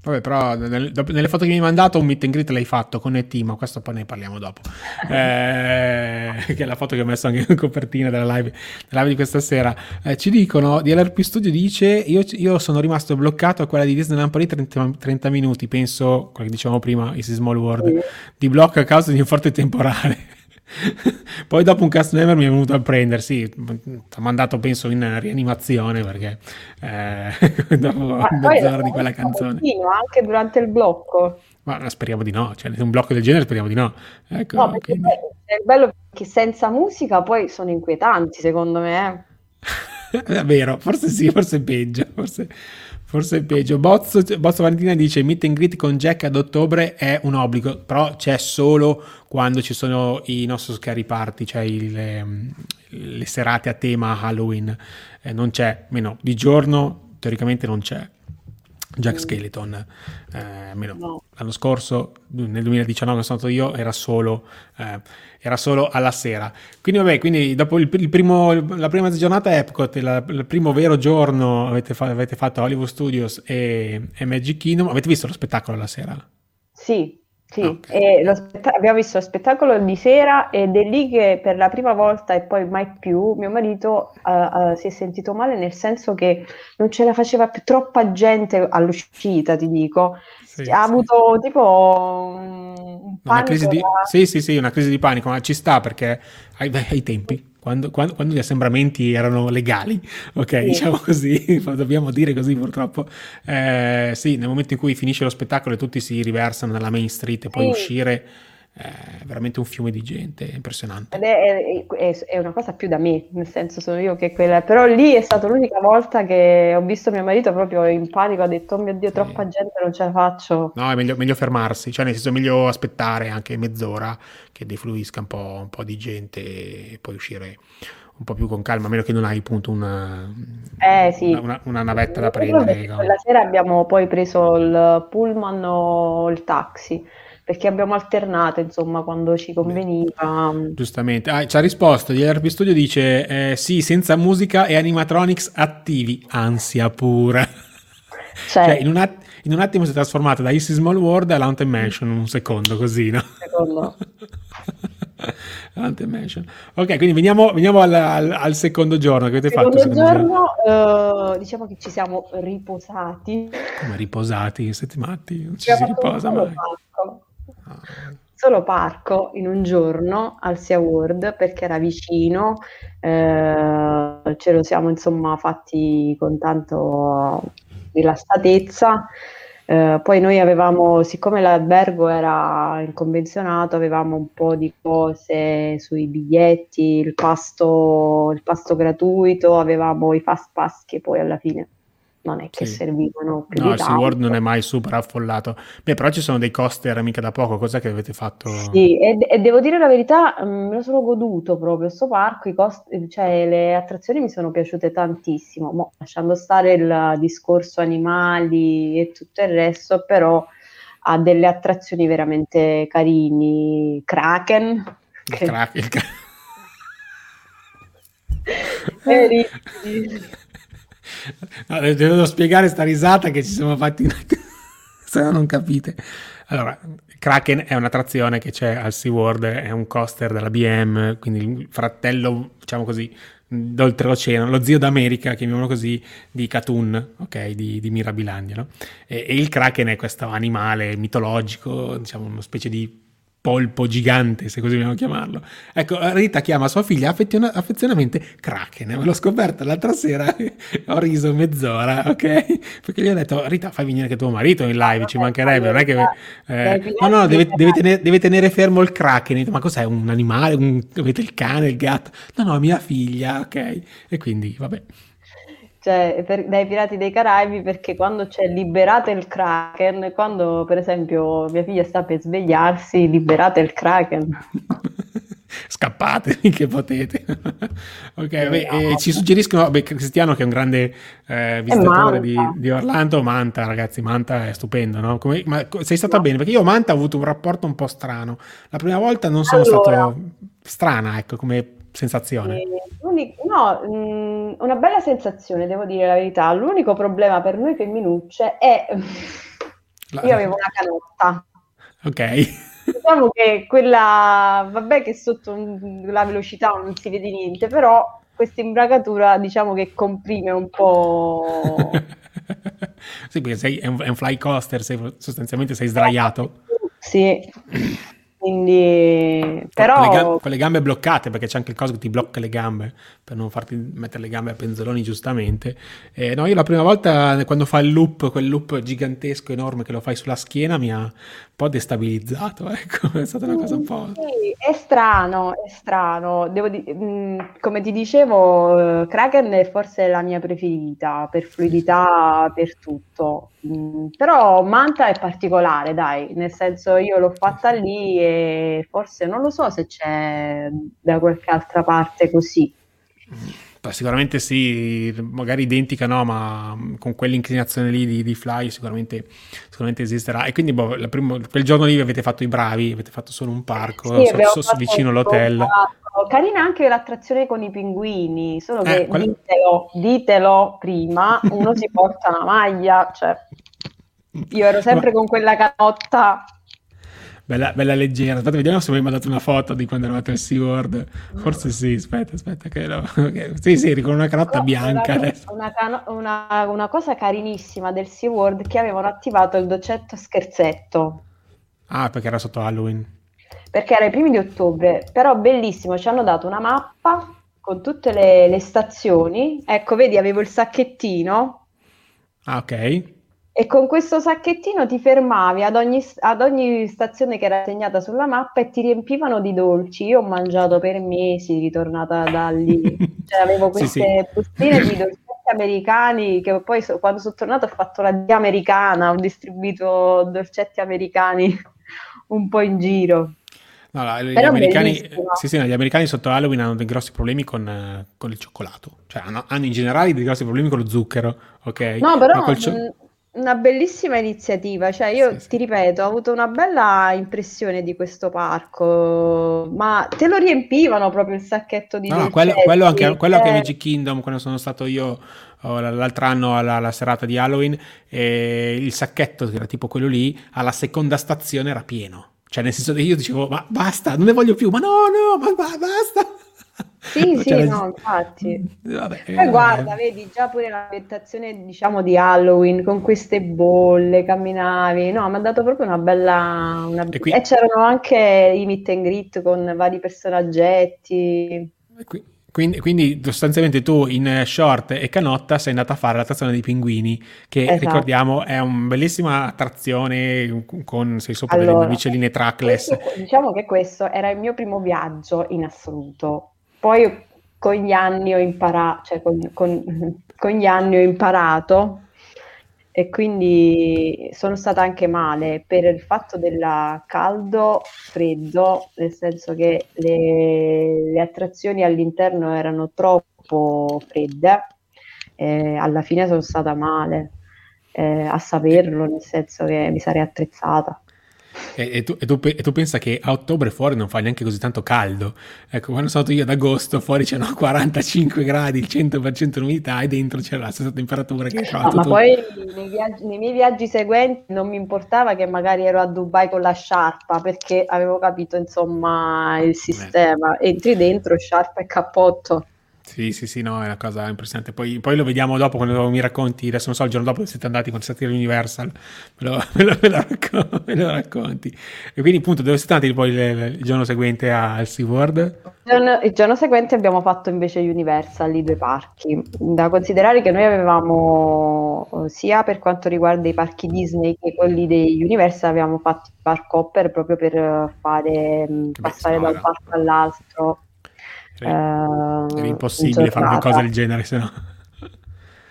Vabbè, però nel, nelle foto che mi hai mandato un meet and greet l'hai fatto con E T, ma questo poi ne parliamo dopo. eh, che è la foto che ho messo anche in copertina della live, della live di questa sera. Eh, ci dicono, di L R P Studio dice, io, io sono rimasto bloccato a quella di Disneyland Paris trenta, trenta minuti, penso, quello che dicevamo prima, Is Small World, sì. Di blocco a causa di un forte temporale. Poi dopo un cast member mi è venuto a prendere, sì, ti ha mandato penso in rianimazione perché eh, dopo mezz'ora di quella canzone continua, anche durante il blocco, ma speriamo di no, cioè un blocco del genere speriamo di no, ecco, no perché quindi... è bello che senza musica poi sono inquietanti secondo me, eh. È vero, forse sì, forse è peggio, forse Forse è peggio. Bozzo, Bozzo Valentina dice meet and greet con Jack ad ottobre è un obbligo, però c'è solo quando ci sono i nostri scary party, cioè il, le serate a tema Halloween, eh, non c'è, meno di giorno teoricamente non c'è Jack Skeleton, eh, meno no. L'anno scorso nel duemiladiciannove sono stato io, era solo eh, era solo alla sera, quindi vabbè, quindi dopo il, il primo la prima giornata Epcot, la, il primo vero giorno avete, fa, avete fatto Hollywood Studios e, e Magic Kingdom. Avete visto lo spettacolo alla sera? Sì, sì, okay. E lo spett- abbiamo visto lo spettacolo di sera ed è lì che per la prima volta e poi mai più mio marito uh, uh, si è sentito male, nel senso che non ce la faceva più, troppa gente all'uscita, ti dico, sì, ha sì. avuto tipo un, un una crisi di... da... sì sì sì una crisi di panico, ma ci sta perché ai, ai tempi Quando, quando, quando gli assembramenti erano legali, ok, sì. Diciamo così, dobbiamo dire così purtroppo, eh, sì, nel momento in cui finisce lo spettacolo e tutti si riversano nella Main Street e poi sì. uscire, eh, veramente un fiume di gente, è impressionante. Ed è, è, è una cosa più da me, nel senso sono io che quella, però lì è stata l'unica volta che ho visto mio marito proprio in panico, ha detto, oh mio Dio, troppa sì. gente, non ce la faccio. No, è meglio, meglio fermarsi, cioè nel senso è meglio aspettare anche mezz'ora, che defluisca un po', un po' di gente e poi uscire un po' più con calma, a meno che non hai appunto una, eh, sì. una, una, una navetta da prendere. No? La sera abbiamo poi preso il pullman o il taxi, perché abbiamo alternato insomma quando ci conveniva. Giustamente, ah, ci ha risposto, l'I R P Studio dice eh, sì, senza musica e animatronics attivi, ansia pura. Cioè, cioè in un att- in un attimo si è trasformata da Easy Small World a Haunted Mansion, un secondo così, no? Un secondo. Haunted Mansion. Ok, quindi veniamo, veniamo al, al, al secondo giorno che avete secondo fatto. Secondo giorno, eh, diciamo che ci siamo riposati. Come riposati? Siete matti? Non ci si riposa mai. Parco. Ah. Solo parco in un giorno al Sea World perché era vicino, eh, ce lo siamo insomma fatti con tanto rilassatezza, Eh, poi noi avevamo, siccome l'albergo era in convenzionato, avevamo un po' di cose sui biglietti, il pasto, il pasto gratuito, avevamo i fast pass che poi alla fine non è che sì. servivano più. No, il Sea World non è mai super affollato. Beh, però ci sono dei coaster mica da poco, cosa che avete fatto? Sì, e, e devo dire la verità, me lo sono goduto proprio sto parco, i cost- cioè le attrazioni mi sono piaciute tantissimo, mo, lasciando stare il discorso animali e tutto il resto, però ha delle attrazioni veramente carini. Kraken. Il che... Kraken. Il cra- No, devo spiegare sta risata che ci siamo fatti una... se no non capite. Allora, Kraken è un'attrazione che c'è al Sea World, è un coaster della B M, quindi il fratello, diciamo così, d'oltreoceano, lo zio d'America, chiamiamolo così, di Katun, ok, di, di Mirabilandia, no? E, e il Kraken è questo animale mitologico, diciamo una specie di polpo gigante, se così vogliamo chiamarlo. Ecco, Rita chiama sua figlia affeziona- affezionatamente Kraken. Me l'ho scoperta l'altra sera, ho riso mezz'ora, ok? Perché gli ho detto, Rita, fai venire anche tuo marito in live, ci mancherebbe, non è che... Eh, no, no, deve, deve, tenere, deve tenere fermo il Kraken. Ma cos'è, un animale? Un, avete il cane, il gatto? No, no, mia figlia, ok? E quindi, vabbè. Cioè, per, dai Pirati dei Caraibi, perché quando c'è liberate il Kraken, quando per esempio mia figlia sta per svegliarsi, liberate il Kraken. Scappate che potete. Ok, beh, eh, ci suggeriscono, beh, Cristiano che è un grande eh, visitatore di, di Orlando, Manta, ragazzi, Manta è stupendo, no? Come, ma sei stata no. bene? Perché io a Manta ho avuto un rapporto un po' strano. La prima volta non sono allora. stato strana, ecco, come... sensazione. Eh, no, mh, una bella sensazione, devo dire la verità. L'unico problema per noi femminucce è la... io avevo una canotta. Ok. Diciamo che quella, vabbè che sotto la velocità non si vede niente, però questa imbragatura diciamo che comprime un po'. Sì, perché sei è un, è un fly coaster, sei, sostanzialmente sei sdraiato. Sì. Quindi, però... con, le gambe, con le gambe bloccate, perché c'è anche il coso che ti blocca le gambe per non farti mettere le gambe a penzoloni, giustamente. Eh, no, io la prima volta quando fa il loop, quel loop gigantesco enorme che lo fai sulla schiena, mi ha un po' destabilizzato, ecco, è stata una cosa un po'... Sì, è strano, è strano. Devo di- mh, come ti dicevo, Kraken è forse la mia preferita, per fluidità, per tutto. Mh, però Manta è particolare, dai, nel senso io l'ho fatta lì e forse non lo so se c'è da qualche altra parte così. Sicuramente sì, magari identica no, ma con quell'inclinazione lì di, di fly sicuramente, sicuramente esisterà. E quindi boh, la prima, quel giorno lì avete fatto i bravi, avete fatto solo un parco, sì, so, so, vicino all'hotel. Parco. Carina anche l'attrazione con i pinguini, solo che eh, qual... ditelo, ditelo prima, uno si porta la maglia, cioè io ero sempre ma... con quella canotta. Bella, bella leggera, aspetta, vediamo se mi hai mandato una foto di quando eravate al Sea World. Forse sì, aspetta, aspetta, che no. Okay. Sì, sì, con una canotta no, bianca. Una, una, cano- una, una cosa carinissima del Sea World che avevano attivato il dolcetto scherzetto. Ah, perché era sotto Halloween? Perché era i primi di ottobre, però bellissimo, ci hanno dato una mappa con tutte le, le stazioni. Ecco, vedi, avevo il sacchettino. Ah, ok. E con questo sacchettino ti fermavi ad ogni, ad ogni stazione che era segnata sulla mappa e ti riempivano di dolci. Io ho mangiato per mesi, ritornata da lì. Cioè, avevo queste sì, sì. bustine di dolcetti americani che poi so, quando sono tornata ho fatto la D americana, ho distribuito dolcetti americani un po' in giro. No, la, gli, americani, sì, sì, no, gli americani sotto Halloween hanno dei grossi problemi con, con il cioccolato. Cioè, hanno, hanno in generale dei grossi problemi con lo zucchero, ok? No, però... Una bellissima iniziativa, cioè io sì, sì. ti ripeto, ho avuto una bella impressione di questo parco, ma te lo riempivano proprio il sacchetto di no, quello, quello anche quello che è Magic Kingdom, quando sono stato io l'altro anno alla, alla serata di Halloween, e il sacchetto che era tipo quello lì, alla seconda stazione era pieno, cioè nel senso che io dicevo ma basta, non ne voglio più, ma no no, ma, ma basta. Sì, sì, la... no, infatti. Vabbè, Poi eh, guarda, vedi, già pure l'ambientazione, diciamo, di Halloween, con queste bolle, camminavi, no, mi ha dato proprio una bella... Una... E, qui... e c'erano anche i meet and greet con vari personaggetti. E qui... Quindi, quindi sostanzialmente tu in short e canotta sei andata a fare l'attrazione dei pinguini, che esatto. ricordiamo è una bellissima attrazione con sei sopra allora, delle navicelle trackless. Questo, diciamo che questo era il mio primo viaggio in assoluto. Poi con gli anni ho imparato, cioè con, con, con gli anni ho imparato e quindi sono stata anche male per il fatto del caldo freddo, nel senso che le, le attrazioni all'interno erano troppo fredde e alla fine sono stata male eh, a saperlo, nel senso che mi sarei attrezzata. E, e, tu, e, tu, e tu pensa che a ottobre fuori non fa neanche così tanto caldo, ecco, quando sono stato io ad agosto fuori c'erano quarantacinque gradi, il cento per cento l'umidità e dentro c'era la stessa temperatura che no, ma poi nei, viaggi, nei miei viaggi seguenti non mi importava che magari ero a Dubai con la sciarpa, perché avevo capito insomma il sistema. Beh. Entri dentro, sciarpa e cappotto. Sì, sì, sì, no, è una cosa impressionante. Poi, poi lo vediamo dopo quando mi racconti. Adesso non so, il giorno dopo siete andati, quando siete andati all'Universal, me lo, me, lo, me, lo raccon- me lo racconti. E quindi, appunto, dove siete andati poi il, il giorno seguente al Sea World? Il giorno, il giorno seguente abbiamo fatto invece Universal, i due parchi. Da considerare che noi avevamo, sia per quanto riguarda i parchi Disney che quelli degli Universal, avevamo fatto il park hopper proprio per fare passare dal parco all'altro. Era impossibile fare una cosa del genere, se no.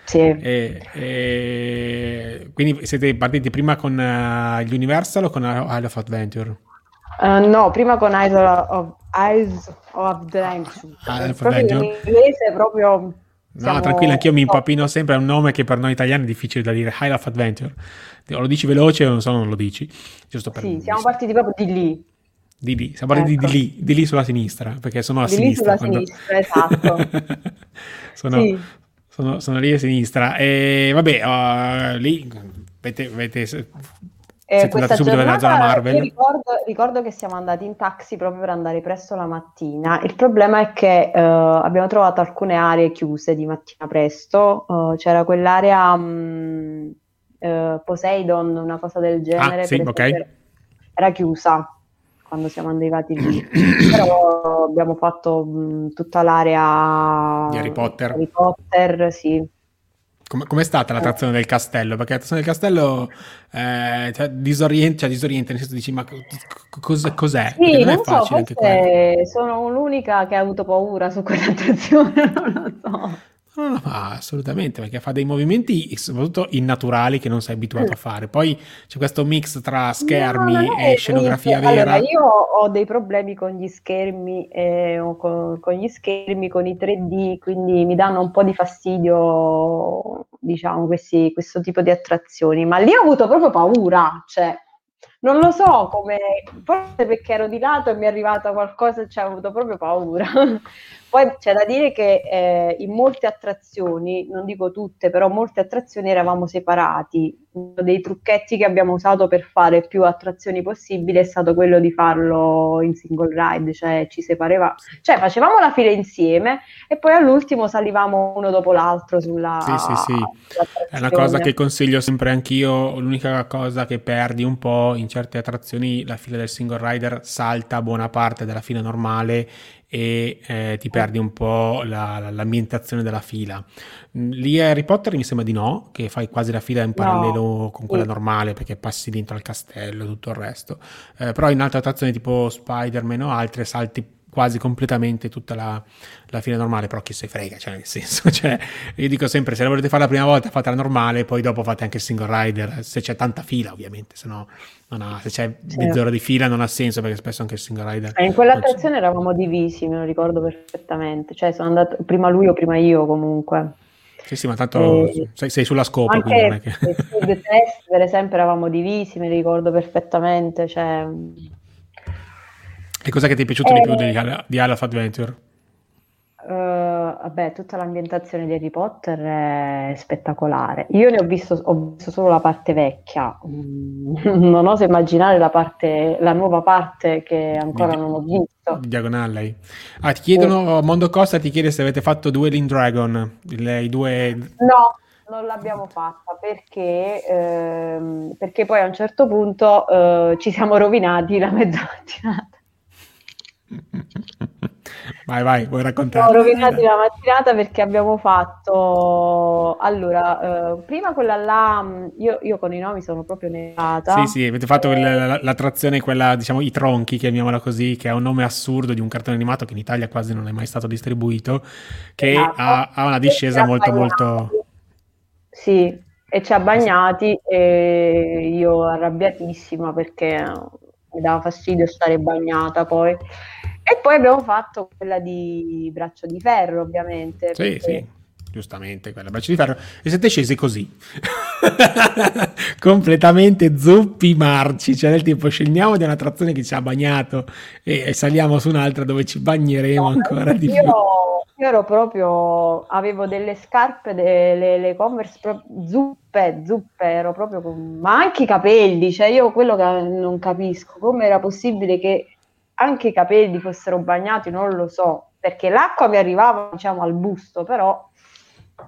Sì. E, e, quindi siete partiti prima con uh, l'Universal o con Isle of Adventure? Uh, no, prima con Isle of, Isle of Adventure. Isle of Adventure. In inglese proprio. Siamo... No, tranquilla, anch'io mi impappino sempre, è un nome che per noi italiani è difficile da dire, Isle of Adventure. O lo dici veloce o non so, non lo dici. Giusto per sì, siamo partiti proprio di lì. Di lì, siamo ecco. di, di lì, di lì sulla sinistra, perché sono a di sinistra. Lì sulla quando... sinistra, esatto. sono, sì. sono, sono lì a sinistra. E vabbè, uh, lì avete, avete, siete eh, andati subito nella zona Marvel. Io ricordo, ricordo che siamo andati in taxi proprio per andare presto la mattina. Il problema è che uh, abbiamo trovato alcune aree chiuse di mattina presto. Uh, c'era quell'area um, uh, Poseidon, una cosa del genere. Ah, sì, ok. Era chiusa quando siamo arrivati lì, però abbiamo fatto mh, tutta l'area di Harry Potter, Harry Potter sì. Com- com'è stata l'attrazione eh. del castello? Perché l'attrazione del castello eh, cioè, disorienta, cioè, disorienta, nel senso dici ma cos- cos'è? Sì, non, non è facile so, anche quello. Sono l'unica che ha avuto paura su quell'attrazione, non lo so. No, no, ma assolutamente, perché fa dei movimenti soprattutto innaturali che non sei abituato a fare. Poi c'è questo mix tra schermi no, e scenografia vera. Allora, io ho dei problemi con gli schermi, eh, con, con gli schermi, con i tre D, quindi mi danno un po' di fastidio, diciamo, questi, questo tipo di attrazioni. Ma lì ho avuto proprio paura, cioè, non lo so come, forse perché ero di lato e mi è arrivato qualcosa e ci ho avuto proprio paura. Poi c'è da dire che eh, in molte attrazioni, non dico tutte, però molte attrazioni eravamo separati. Uno dei trucchetti che abbiamo usato per fare più attrazioni possibile è stato quello di farlo in single ride, cioè ci separeva, cioè facevamo la fila insieme e poi all'ultimo salivamo uno dopo l'altro sulla Sì, sì, sì. È una cosa che consiglio sempre anch'io, l'unica cosa che perdi un po' in certe attrazioni, la fila del single rider salta buona parte della fila normale e eh, ti perdi un po' la, la, l'ambientazione della fila. Lì a Harry Potter mi sembra di no, che fai quasi la fila in parallelo no. con quella sì. normale, perché passi dentro al castello e tutto il resto, eh, però in altre attrazioni tipo Spider-Man o altre salti quasi completamente tutta la, la fila normale, però chi se frega, cioè nel senso, cioè, io dico sempre, se la volete fare la prima volta fate la normale, poi dopo fate anche il single rider, se c'è tanta fila ovviamente, se no non ha, se c'è mezz'ora di fila non ha senso, perché spesso anche il single rider... Eh, in quell'attrazione eravamo divisi, me lo ricordo perfettamente, cioè sono andato prima lui o prima io comunque. Sì, sì, ma tanto e... sei, sei sulla scopa, anche quindi non è che... il test, per esempio, eravamo divisi, me lo ricordo perfettamente, cioè... E cos'è che ti è piaciuto eh, di più di, di Isle of Adventure? Uh, vabbè, tutta l'ambientazione di Harry Potter è spettacolare. Io ne ho visto, ho visto solo la parte vecchia, mm, non oso immaginare la parte, la nuova parte che ancora di, non ho visto. Diagonale. Ah, ti chiedono, eh. Mondo Costa ti chiede se avete fatto Dueling Dragon, i due... No. Non l'abbiamo fatta perché, ehm, perché poi a un certo punto eh, ci siamo rovinati la mezz'ora tirata. Vai, vai, vuoi raccontare? Siamo rovinati la mattinata perché abbiamo fatto... Allora, eh, prima quella là... Io, io con i nomi sono proprio negata. Sì, sì, avete fatto e... l'attrazione, quella, diciamo, i tronchi, chiamiamola così, che è un nome assurdo di un cartone animato che in Italia quasi non è mai stato distribuito, che esatto. ha, ha una discesa molto, molto... Sì, e ci ha bagnati e io arrabbiatissima perché mi dava fastidio stare bagnata poi. E poi abbiamo fatto quella di Braccio di Ferro, ovviamente. Sì, perché... sì, giustamente, quella Braccio di Ferro. E siete scesi così, completamente zuppi marci, cioè nel tipo scendiamo da un'attrazione che ci ha bagnato e, e saliamo su un'altra dove ci bagneremo no, ancora di più. Io ero proprio, avevo delle scarpe, delle le Converse, pro, zuppe, zuppe, ero proprio con... Ma anche i capelli, cioè io quello che non capisco, come era possibile che... anche i capelli fossero bagnati, non lo so, perché l'acqua mi arrivava, diciamo, al busto, però...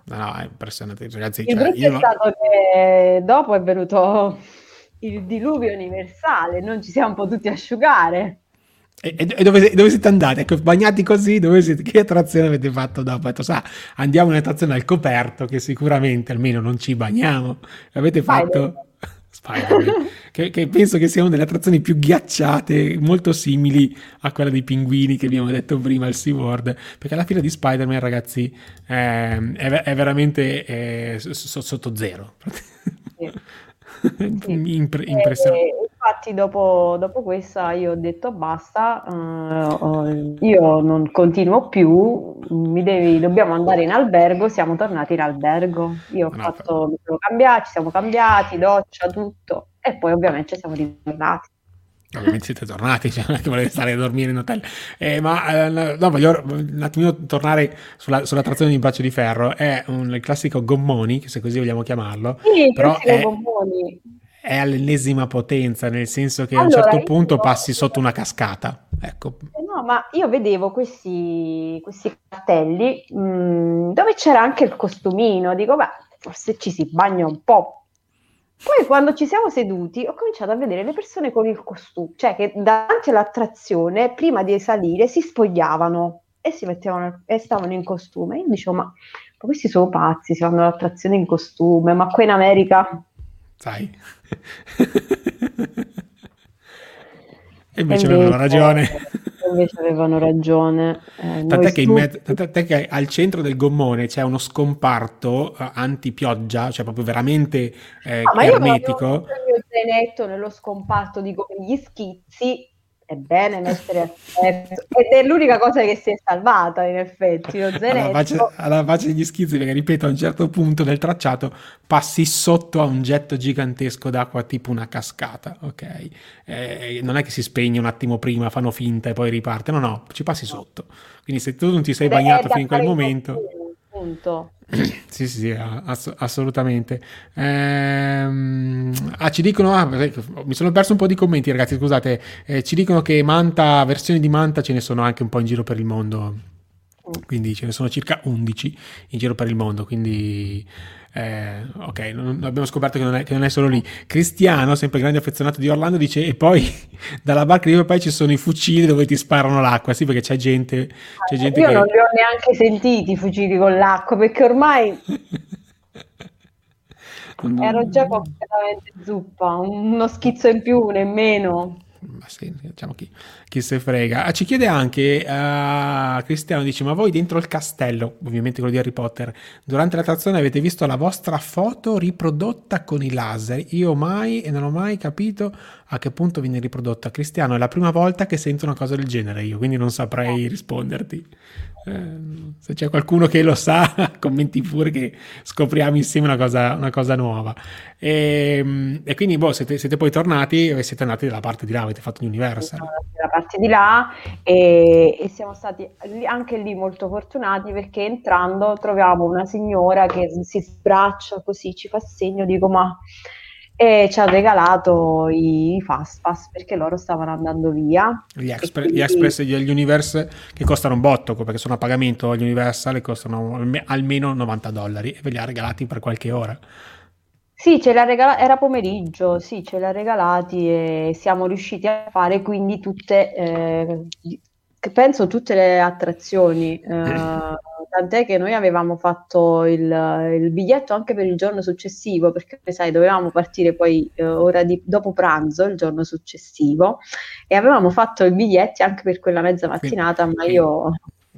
No, no, è impressionante, ragazzi. Il cioè, io... è stato che dopo è venuto il diluvio universale, non ci siamo potuti asciugare. E, e dove, dove siete andati? Ecco, bagnati così, dove siete? Che attrazione avete fatto dopo? Ho detto, sa, andiamo in un'attrazione al coperto, che sicuramente, almeno non ci bagniamo. Avete fatto... Spider-Man, che, che penso che sia una delle attrazioni più ghiacciate, molto simili a quella dei pinguini che abbiamo detto prima al Sea World, perché la fila di Spider-Man, ragazzi, è, è, è veramente è, so, sotto zero. Sì. Impre- impressionante. E, infatti dopo, dopo questa io ho detto basta, uh, io non continuo più, mi devi, dobbiamo andare in albergo, siamo tornati in albergo, io ho no, fatto, no. mi sono cambiati, ci siamo cambiati, doccia, tutto, e poi ovviamente siamo ritornati. Ovviamente siete tornati, cioè non è che volete stare a dormire in hotel. Eh, ma eh, no, voglio un attimino tornare sulla, sull'attrazione di Braccio di Ferro. È un il classico gommoni, se così vogliamo chiamarlo. Sì, però è, è all'ennesima potenza, nel senso che allora, a un certo punto io... passi sotto una cascata. Ecco. No, ma io vedevo questi, questi cartelli mh, dove c'era anche il costumino. Dico, beh, forse ci si bagna un po'. Poi quando ci siamo seduti ho cominciato a vedere le persone con il costume, cioè che davanti all'attrazione prima di salire si spogliavano e si mettevano e stavano in costume. Io dicevo, ma questi sono pazzi, si fanno l'attrazione in costume, ma qua in America... Sai. E invece, invece avevano ragione. Invece avevano ragione. Eh, tant'è, che met- tant'è che al centro del gommone c'è uno scomparto uh, anti-pioggia, cioè proprio veramente eh, ah, ermetico. Ma io avevo il mio zainetto nello scomparto, dico, gli schizzi, è bene mettere a scherzo. Ed è l'unica cosa che si è salvata, in effetti, lo zainetto. Alla faccia, alla faccia degli schizzi, perché ripeto, a un certo punto del tracciato passi sotto a un getto gigantesco d'acqua, tipo una cascata, ok? Eh, non è che si spegne un attimo prima, fanno finta e poi riparte, no, no, ci passi sotto. Quindi se tu non ti sei bagnato fino in quel momento... Punto. Sì, sì, sì, ass- assolutamente. Ehm, ah, ci dicono, ah, mi sono perso un po' di commenti, ragazzi, scusate, eh, ci dicono che Manta, versioni di Manta ce ne sono anche un po' in giro per il mondo, quindi ce ne sono circa undici in giro per il mondo, quindi... Eh, ok, non, abbiamo scoperto che non, è, che non è solo lì. Cristiano, sempre grande affezionato di Orlando, dice: e poi dalla barca di papà ci sono i fucili dove ti sparano l'acqua. Sì, perché c'è gente, c'è gente io che... non li ho neanche sentiti i fucili con l'acqua, perché ormai non... ero già completamente zuppa, uno schizzo in più, uno in meno. Ma sì, diciamo chi, chi se frega. Ah, ci chiede anche uh, Cristiano, dice: ma voi dentro il castello, ovviamente quello di Harry Potter, durante l'attrazione avete visto la vostra foto riprodotta con i laser? Io mai e non ho mai capito a che punto viene riprodotta. Cristiano, è la prima volta che sento una cosa del genere io, quindi non saprei risponderti. Eh, se c'è qualcuno che lo sa, commenti pure, che scopriamo insieme una cosa, una cosa nuova. E, e quindi boh, siete, siete poi tornati e siete andati dalla parte di là, avete fatto l'universo. Dalla parte di là e, e siamo stati anche lì molto fortunati, perché entrando troviamo una signora che si sbraccia così, ci fa segno, dico ma... e ci ha regalato i fast pass perché loro stavano andando via, gli, expre- quindi... gli express e gli universe, che costano un botto perché sono a pagamento, gli universal costano almeno novanta dollari e ve li ha regalati per qualche ora. Sì, ce l'ha regala- era pomeriggio, sì, ce l'ha regalati e siamo riusciti a fare quindi tutte eh, che penso tutte le attrazioni, eh, tant'è che noi avevamo fatto il, il biglietto anche per il giorno successivo, perché sai, dovevamo partire poi eh, ora di, dopo pranzo il giorno successivo, e avevamo fatto i biglietti anche per quella mezza mattinata, quindi, ma io...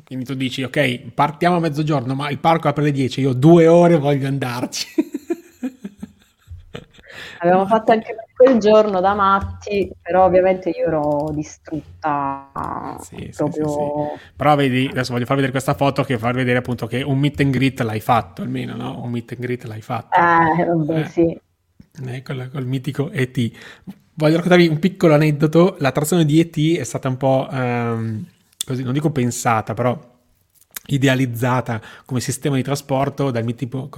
Quindi tu dici, ok, partiamo a mezzogiorno, ma il parco apre alle dieci, io due ore voglio andarci. Avevamo fatto anche per quel giorno da matti, però ovviamente io ero distrutta, sì, proprio... Sì, sì, sì. Però vedi, adesso voglio far vedere questa foto che far vedere appunto che un meet and greet l'hai fatto, almeno, no? Un meet and greet l'hai fatto. Eh, vabbè, eh. sì. Eh, col, col mitico E T. Voglio raccontarvi un piccolo aneddoto. L'attrazione di E T è stata un po', ehm, così, non dico pensata, però... idealizzata come sistema di trasporto dal mitico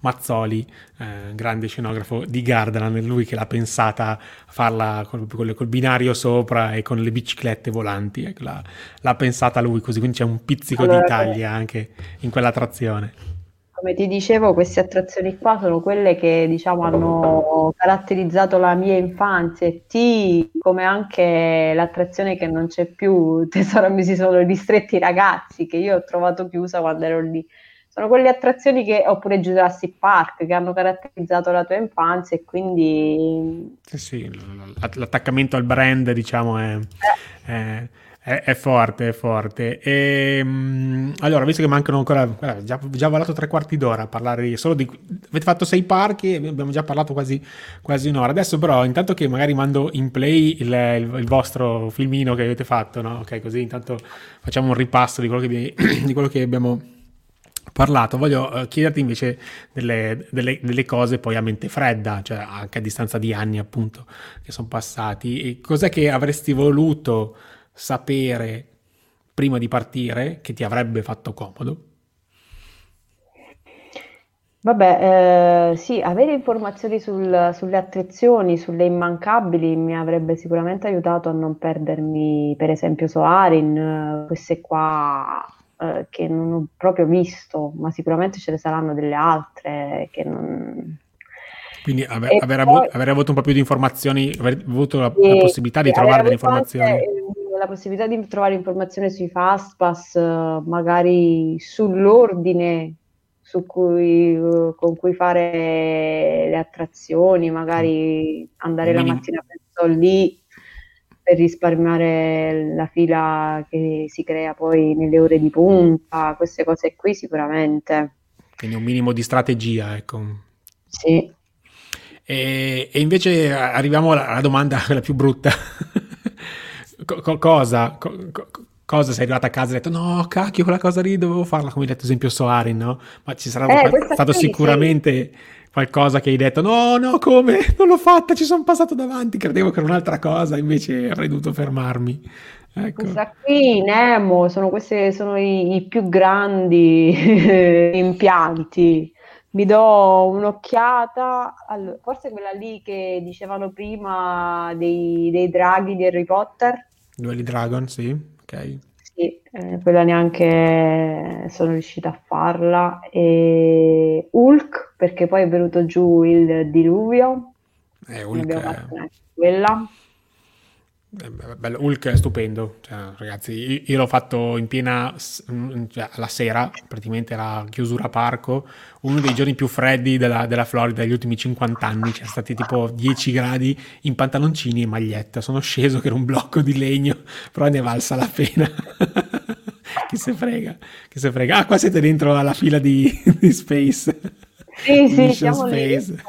Mazzoli, eh, grande scenografo di Gardaland, lui che l'ha pensata farla col, col, col binario sopra e con le biciclette volanti, ecco, l'ha, l'ha pensata lui così, quindi c'è un pizzico allora, di Italia anche in quell'attrazione. Come ti dicevo, queste attrazioni qua sono quelle che diciamo hanno caratterizzato la mia infanzia, e ti, come anche l'attrazione che non c'è più, tesoro, mi si sono ristretti i ragazzi, che io ho trovato chiusa quando ero lì. Sono quelle attrazioni che, oppure Jurassic Park, che hanno caratterizzato la tua infanzia, e quindi... Sì, sì, l'attaccamento al brand, diciamo, è... è... è forte, è forte. E, um, allora, visto che mancano ancora, guarda, già, già volato tre quarti d'ora a parlare solo di... Avete fatto sei parchi e abbiamo già parlato quasi, quasi un'ora. Adesso però, intanto che magari mando in play il, il, il vostro filmino che avete fatto, no? Ok, così intanto facciamo un ripasso di quello che, di quello che abbiamo parlato. Voglio eh, chiederti invece delle, delle, delle cose poi a mente fredda, cioè anche a distanza di anni appunto che sono passati. E cos'è che avresti voluto... sapere prima di partire che ti avrebbe fatto comodo? Vabbè, eh, sì, avere informazioni sul, sulle attrazioni, sulle immancabili mi avrebbe sicuramente aiutato a non perdermi, per esempio Soarin, queste qua eh, che non ho proprio visto, ma sicuramente ce ne saranno delle altre che non... Quindi aver, aver, poi, avuto, aver avuto un po' più di informazioni, aver avuto la, e, la possibilità di trovare delle informazioni. La possibilità di trovare informazioni sui Fastpass, magari sull'ordine su cui, con cui fare le attrazioni, magari andare la mattina presto lì per risparmiare la fila che si crea poi nelle ore di punta, queste cose qui sicuramente. Quindi un minimo di strategia, ecco. Sì. E, e invece arriviamo alla, alla domanda, quella più brutta. co- cosa? Co- cosa sei arrivata a casa e hai detto no, cacchio, quella cosa lì dovevo farla, come hai detto ad esempio Soarin, no? Ma ci sarà eh, qual- stato qui, sicuramente sì. Qualcosa che hai detto no, no, come? Non l'ho fatta, ci sono passato davanti, credevo che era un'altra cosa, invece avrei dovuto fermarmi. Ecco. Questa qui, Nemo, sono, queste, sono i, i più grandi impianti. Mi do un'occhiata, allora, forse quella lì che dicevano prima dei, dei draghi di Harry Potter. Duelli Dragon, sì, ok. Sì, eh, quella neanche sono riuscita a farla. E Hulk, perché poi è venuto giù il diluvio. Eh, Hulk è... quella. Bello. Hulk è stupendo, cioè, ragazzi, io l'ho fatto in piena, cioè, alla sera, praticamente la chiusura parco, uno dei giorni più freddi della, della Florida degli ultimi cinquanta anni, c'è stati tipo dieci gradi, in pantaloncini e maglietta, sono sceso che era un blocco di legno, però ne è valsa la pena. Chi se frega, chi se frega. Ah, qua siete dentro alla fila di, di Space. Sì, sì, siamo Space. Lì.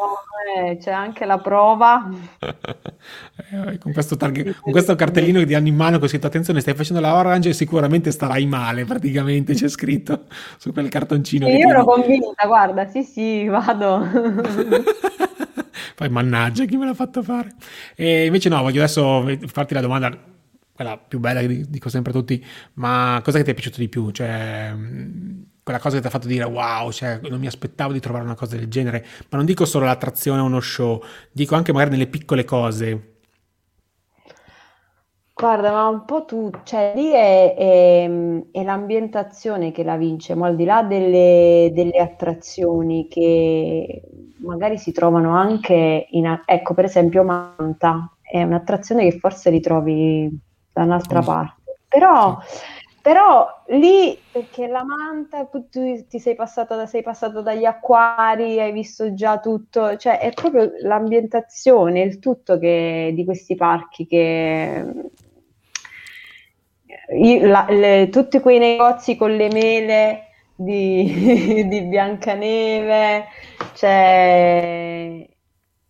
C'è anche la prova eh, con, questo targ- con questo cartellino che ti hanno in mano, che ho scritto attenzione stai facendo la orange e sicuramente starai male, praticamente c'è scritto su quel cartoncino. Sì, che io ero dico. Convinta, guarda, sì sì, vado. Poi mannaggia chi me l'ha fatto fare. E invece no, voglio adesso farti la domanda, quella più bella che dico sempre a tutti, ma cosa che ti è piaciuto di più? Cioè... quella cosa che ti ha fatto dire wow, cioè non mi aspettavo di trovare una cosa del genere, ma non dico solo l'attrazione o uno show, dico anche magari nelle piccole cose. Guarda, ma un po' tu, cioè lì è, è, è l'ambientazione che la vince, ma al di là delle, delle attrazioni che magari si trovano anche in, ecco per esempio Manta, è un'attrazione che forse ritrovi da un'altra oh. parte. però, però lì, perché la Manta, tu ti sei passato, sei passato dagli acquari, hai visto già tutto, cioè è proprio l'ambientazione, il tutto che, di questi parchi che... La, le, tutti quei negozi con le mele di, di Biancaneve, cioè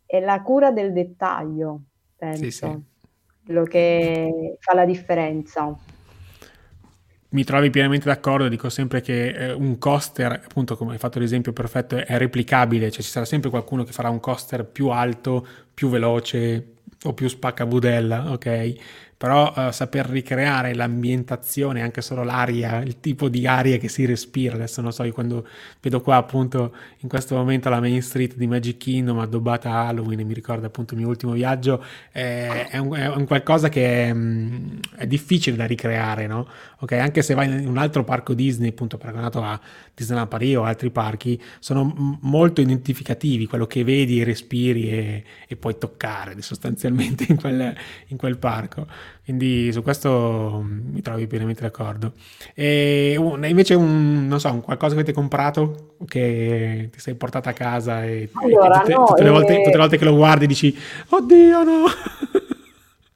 è la cura del dettaglio, penso, sì, sì. Quello che fa la differenza. Mi trovi pienamente d'accordo, dico sempre che eh, un coaster, appunto come hai fatto l'esempio perfetto, è replicabile, cioè ci sarà sempre qualcuno che farà un coaster più alto, più veloce o più spaccabudella, ok? Però uh, saper ricreare l'ambientazione, anche solo l'aria, il tipo di aria che si respira, adesso non so, io quando vedo qua appunto in questo momento la Main Street di Magic Kingdom addobbata a Halloween, e mi ricorda appunto il mio ultimo viaggio, eh, è, un, è un qualcosa che è, è difficile da ricreare, no? Ok, anche se vai in un altro parco Disney, appunto paragonato a Disneyland Paris o altri parchi, sono m- molto identificativi, quello che vedi, respiri e, e puoi toccare sostanzialmente in quel, in quel parco. Quindi su questo mi trovi pienamente d'accordo. E invece un, non so, un qualcosa che avete comprato che ti sei portata a casa e, allora, e tutte, no, tutte, le volte, e... tutte le volte che lo guardi dici oddio no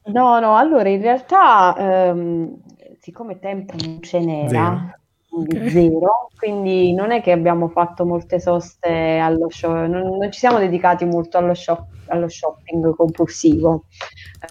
no no allora in realtà ehm, siccome tempo non ce n'era zero. Okay. Zero, quindi non è che abbiamo fatto molte soste allo show, non, non ci siamo dedicati molto allo shop, allo shopping compulsivo.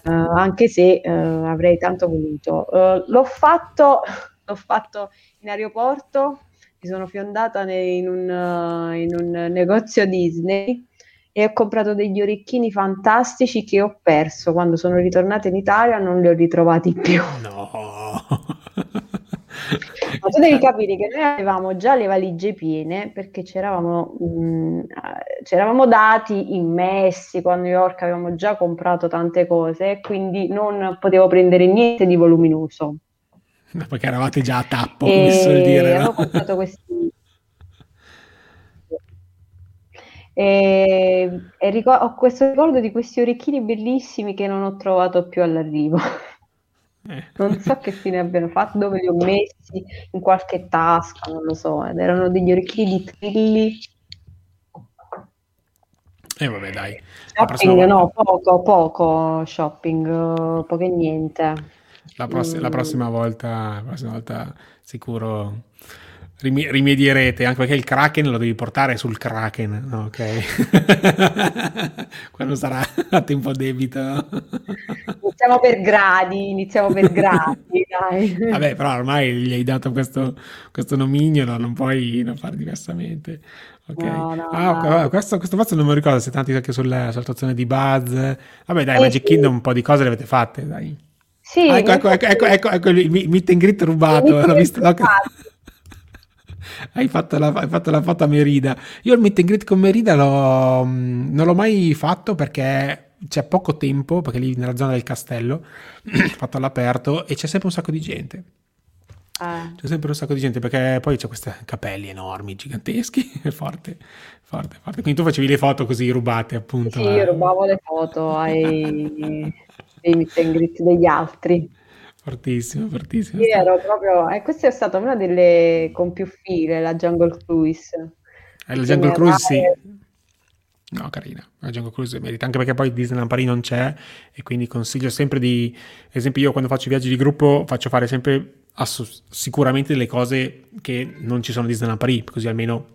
Uh, anche se uh, avrei tanto voluto, uh, l'ho fatto l'ho fatto in aeroporto, mi sono fiondata nei, in, un, uh, in un negozio Disney e ho comprato degli orecchini fantastici che ho perso, quando sono ritornata in Italia non li ho ritrovati più. No. Ma tu devi capire che noi avevamo già le valigie piene perché c'eravamo, mh, c'eravamo dati in Messico, a New York, avevamo già comprato tante cose, quindi non potevo prendere niente di voluminoso. No, perché eravate già a tappo, e come si suol dire, no? Ho comprato questi... e, e ricor- ho questo ricordo di questi orecchini bellissimi che non ho trovato più all'arrivo. Eh. Non so che fine abbiano fatto, dove li ho messi, in qualche tasca, non lo so, ed erano degli orecchini di trilli. E eh, vabbè, dai. Shopping, no, poco, poco shopping, poco e niente. La, pross- mm. la prossima volta, la prossima volta sicuro rim- rimedierete, anche perché il Kraken lo devi portare sul Kraken, no, ok? Quando sarà a tempo debito. Iniziamo per gradi, iniziamo per gradi, dai. Vabbè, però ormai gli hai dato questo, questo nomignolo, no? Non puoi non fare diversamente. Okay. No, no, ah, no. Questo, questo fatto non mi ricordo, siete andati anche sulla situazione di Buzz. Vabbè, dai, eh, Magic sì. Kingdom un po' di cose le avete fatte, dai. Sì. Ah, ecco, ecco, ecco, ecco, ecco, ecco, il meet and greet rubato, l'ho visto. Hai fatto, la, hai fatto la foto a Merida. Io il meet and greet con Merida l'ho, non l'ho mai fatto perché... c'è poco tempo, perché lì nella zona del castello fatto all'aperto e c'è sempre un sacco di gente. Ah. C'è sempre un sacco di gente perché poi c'è questi capelli enormi, giganteschi, forte, forte, forte. Quindi tu facevi le foto così rubate, appunto. Sì, eh. Io rubavo le foto ai dei meet and greet degli altri. Fortissimo, fortissimo. Io ero proprio... eh, questa è stata una delle con più file, la Jungle Cruise. Eh, la Jungle Cruise, sì. No, carina, la Jungle Cruise merita, anche perché poi Disneyland Paris non c'è e quindi consiglio sempre di, ad esempio io quando faccio viaggi di gruppo faccio fare sempre ass- sicuramente delle cose che non ci sono a Disneyland Paris, così almeno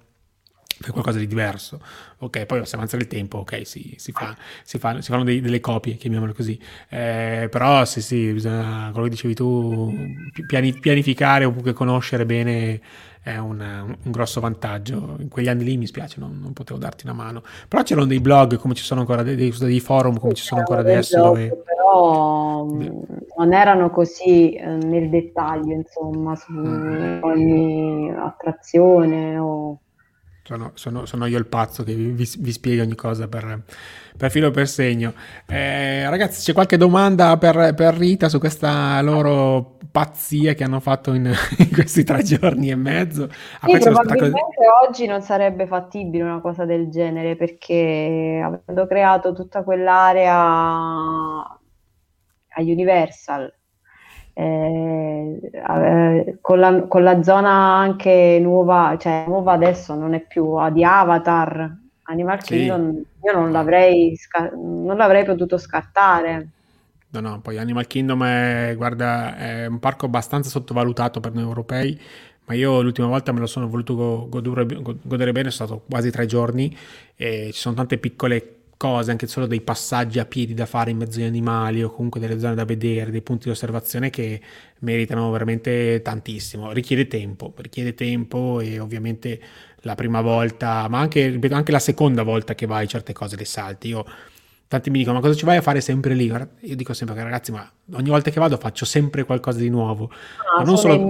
fai qualcosa di diverso, ok? Poi se avanza il tempo, ok, si, si, fa, si, fa, si fanno dei, delle copie, chiamiamole così, eh, però sì sì, bisogna, quello che dicevi tu, piani, pianificare oppure conoscere bene è un, un grosso vantaggio. In quegli anni lì mi spiace non, non potevo darti una mano, però c'erano dei blog come ci sono ancora, dei, dei, dei forum come sì, ci sono ancora adesso blog, dove... però non erano così eh, nel dettaglio insomma su mm. ogni attrazione o... Sono, sono, sono io il pazzo che vi, vi spiego ogni cosa per, per filo e per segno. Eh, ragazzi, c'è qualche domanda per, per Rita su questa loro pazzia che hanno fatto in, in questi tre giorni e mezzo? Ah, sì, probabilmente cosa... oggi non sarebbe fattibile una cosa del genere, perché avendo creato tutta quell'area a Universal Eh, eh, con, la, con la zona anche nuova, cioè nuova adesso non è più ah, di Avatar, Animal Kingdom, sì. io non l'avrei sca- non l'avrei potuto scartare. No, no, poi Animal Kingdom è, guarda, è un parco abbastanza sottovalutato per noi europei, ma io l'ultima volta me lo sono voluto godure, godere bene, sono stato quasi tre giorni e ci sono tante piccole cose, anche solo dei passaggi a piedi da fare in mezzo agli animali o comunque delle zone da vedere, dei punti di osservazione che meritano veramente tantissimo. Richiede tempo, richiede tempo e ovviamente la prima volta, ma anche, ripeto, anche la seconda volta che vai certe cose le salti. Io tanti mi dicono, ma cosa ci vai a fare sempre lì? Io dico sempre che ragazzi, ma ogni volta che vado faccio sempre qualcosa di nuovo. No, ma non solo...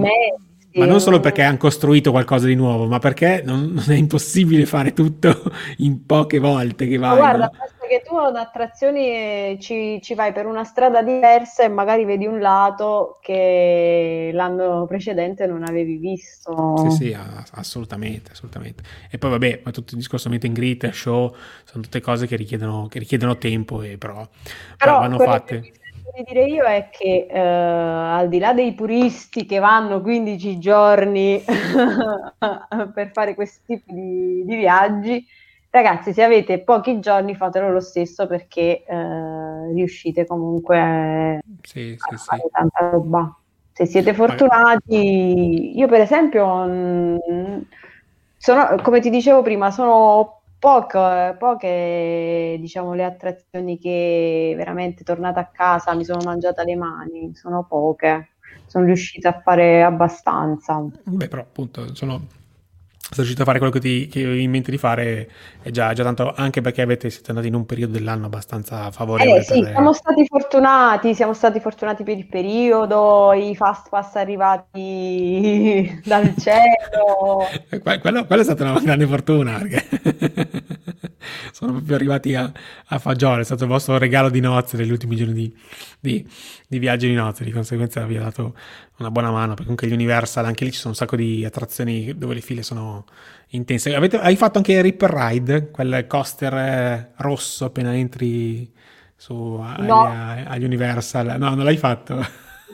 Ma non solo perché hanno costruito qualcosa di nuovo, ma perché non, non è impossibile fare tutto in poche volte che vai. Ma guarda, che tu ad attrazioni ci, ci vai per una strada diversa e magari vedi un lato che l'anno precedente non avevi visto. Sì, sì, assolutamente, assolutamente. E poi vabbè, ma tutto il discorso meet and greet, show, sono tutte cose che richiedono, che richiedono tempo e però, però vanno fatte. Che... dire io è che eh, al di là dei puristi che vanno quindici giorni per fare questo tipo di, di viaggi, ragazzi, se avete pochi giorni fatelo lo stesso, perché eh, riuscite comunque sì, a sì, fare sì. tanta roba se siete fortunati. Io per esempio mh, sono, come ti dicevo prima, sono Poche, poche diciamo le attrazioni che veramente, tornata a casa, mi sono mangiata le mani, sono poche, sono riuscita a fare abbastanza. Beh, però appunto sono, sono riuscita a fare quello che ti che avevi in mente di fare, è già, già tanto, anche perché avete, siete andati in un periodo dell'anno abbastanza favorevole. Eh sì, per... siamo stati fortunati, siamo stati fortunati per il periodo, i fast pass arrivati dal cielo. Quello, quella è stata una grande fortuna, perché sono proprio arrivati a, a fagiolo, è stato il vostro regalo di nozze degli ultimi giorni di, di, di viaggio di nozze, di conseguenza vi ha dato una buona mano, perché comunque gli Universal, anche lì ci sono un sacco di attrazioni dove le file sono intense. Avete, hai fatto anche Ripper Ride, quel coaster rosso appena entri su agli, no. agli Universal? No, non l'hai fatto?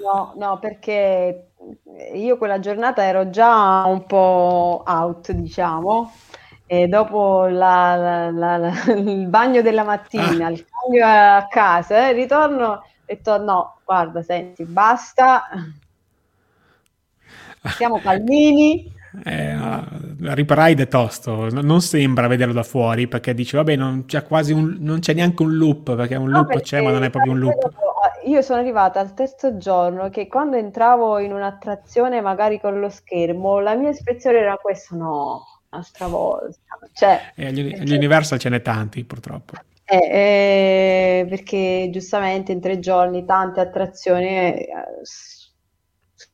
No, no, perché io quella giornata ero già un po' out, diciamo, e dopo la, la, la, la, il bagno della mattina, ah. il bagno a casa, eh, ritorno e ho detto no, guarda, senti, basta... Siamo calmini. Eh, la Rip Ride è tosto, non sembra vederlo da fuori, perché dice vabbè, non c'è quasi un, non c'è neanche un loop, perché un loop no, perché c'è, ma non è proprio un loop. Io sono arrivata al terzo giorno che quando entravo in un'attrazione magari con lo schermo, la mia espressione era questa, no, un'altra volta. Cioè, eh, agli, agli Universal ce n'è tanti purtroppo. Eh, eh, perché giustamente in tre giorni tante attrazioni... Eh,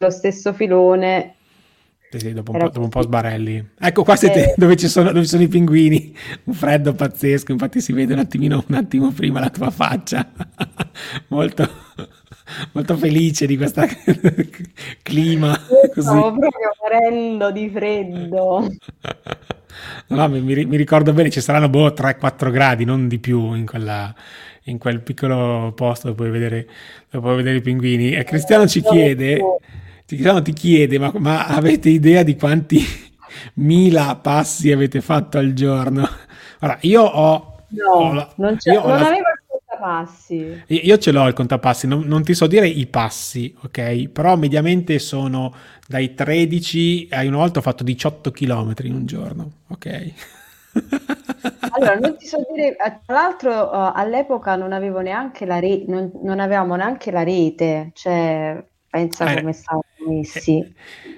lo stesso filone. Sì, sì, dopo, un po', dopo un po' sbarelli. Ecco qua siete eh. dove, ci sono, dove ci sono i pinguini, un freddo pazzesco, infatti si vede un attimino un attimo prima la tua faccia molto, molto felice di questo clima. Io così. Stavo proprio morendo di freddo. No, mi, mi ricordo bene, ci saranno boh, tre quattro gradi, non di più in quella... in quel piccolo posto dove puoi vedere, dove puoi vedere i pinguini. E Cristiano ci chiede, Cristiano ti chiede, ma, ma avete idea di quanti mila passi avete fatto al giorno? Allora, io ho... No, ho la, non, io non ho la, avevo il contapassi. Io, io ce l'ho il contapassi, non, non ti so dire i passi, ok? Però mediamente sono dai tredici, ai una volta ho fatto diciotto chilometri in un giorno, ok? Allora, non ti so dire, tra l'altro uh, all'epoca non avevo neanche la re- non, non avevamo neanche la rete, cioè pensa ah, come stavamo messi. Eh,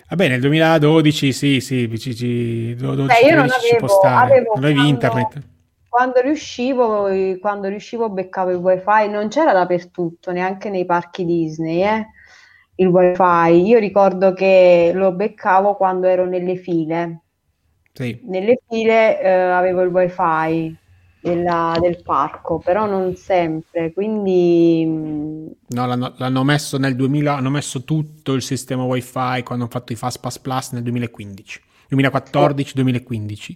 vabbè, nel duemiladodici sì, sì, dodici, dodici, beh, io non avevo, ci può stare, avevo non avevi quando, internet. Quando riuscivo, quando riuscivo beccavo il wifi, non c'era dappertutto, neanche nei parchi Disney, eh, il wifi. Io ricordo che lo beccavo quando ero nelle file. Sì. Nelle file eh, avevo il wifi della, del parco, però non sempre, quindi no, l'hanno, l'hanno messo nel duemila, hanno messo tutto il sistema wifi quando hanno fatto i Fastpass Plus nel duemilaquindici. duemilaquattordici duemilaquindici.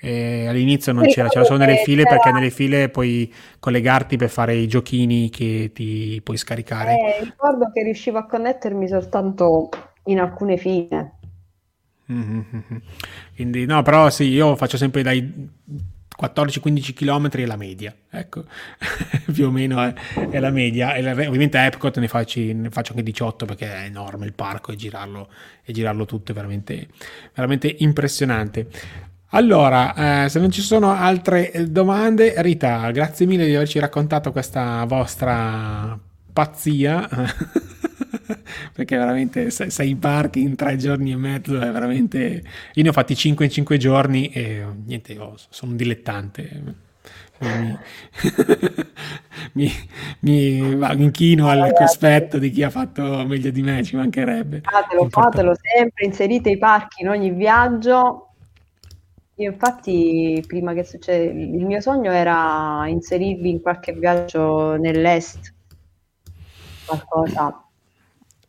E all'inizio non c'era, c'era solo nelle file, perché nelle file puoi collegarti per fare i giochini che ti puoi scaricare. Eh, ricordo che riuscivo a connettermi soltanto in alcune file. Mm-hmm. Quindi no, però sì, io faccio sempre dai quattordici quindici chilometri è la media, ecco. Più o meno è, è la media. E la, ovviamente a Epcot ne faccio, ne faccio anche diciotto, perché è enorme il parco e girarlo, e girarlo tutto è veramente, veramente impressionante. Allora, eh, se non ci sono altre domande, Rita, grazie mille di averci raccontato questa vostra pazzia. Perché veramente sei parchi in tre giorni e mezzo è veramente... Io ne ho fatti cinque in cinque giorni e niente, io sono un dilettante, mi, mi, mi inchino al cospetto di chi ha fatto meglio di me, ci mancherebbe. Fatelo, fatelo sempre, inserite i parchi in ogni viaggio. Io infatti, prima che succede, il mio sogno era inserirvi in qualche viaggio nell'est, qualcosa.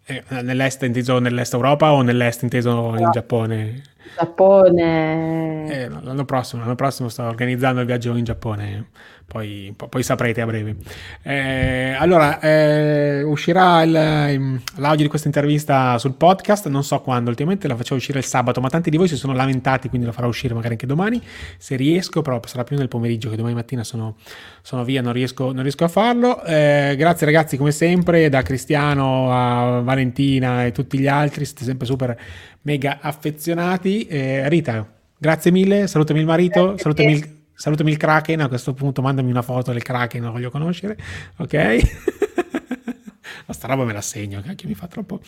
Eh, nell'est inteso nell'est Europa o nell'est inteso in Giappone? Giappone. Eh, l'anno prossimo, l'anno prossimo sto organizzando il viaggio in Giappone, poi, poi saprete a breve. Eh, allora, eh, uscirà il, l'audio di questa intervista sul podcast, non so quando, ultimamente la facevo uscire il sabato, ma tanti di voi si sono lamentati, quindi la farò uscire magari anche domani, se riesco, però sarà più nel pomeriggio, che domani mattina sono, sono via, non riesco, non riesco a farlo. Eh, grazie ragazzi, come sempre, da Cristiano a Valentina e tutti gli altri, siete sempre super mega affezionati. Eh, Rita, grazie mille, salutami il marito, salutami il, salutami il Kraken, a questo punto mandami una foto del Kraken, lo voglio conoscere, ok? Ma sta roba me la segno, cacchio, mi fa troppo,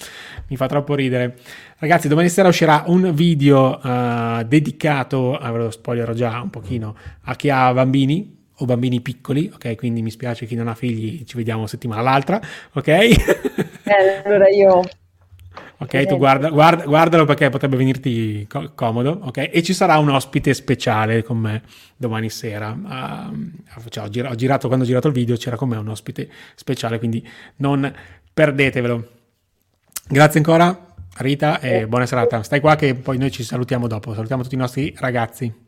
mi fa troppo ridere. Ragazzi, domani sera uscirà un video uh, dedicato, ve lo spoilerò già un pochino, a chi ha bambini o bambini piccoli, ok? Quindi mi spiace chi non ha figli, ci vediamo settimana l'altra, ok? Eh, allora io... Ok, tu guarda, guarda, guardalo perché potrebbe venirti co- comodo, ok? E ci sarà un ospite speciale con me domani sera. Uh, cioè, ho, girato, ho girato, quando ho girato il video c'era con me un ospite speciale, quindi non perdetevelo. Grazie ancora Rita e buona serata. Stai qua che poi noi ci salutiamo dopo, salutiamo tutti i nostri ragazzi.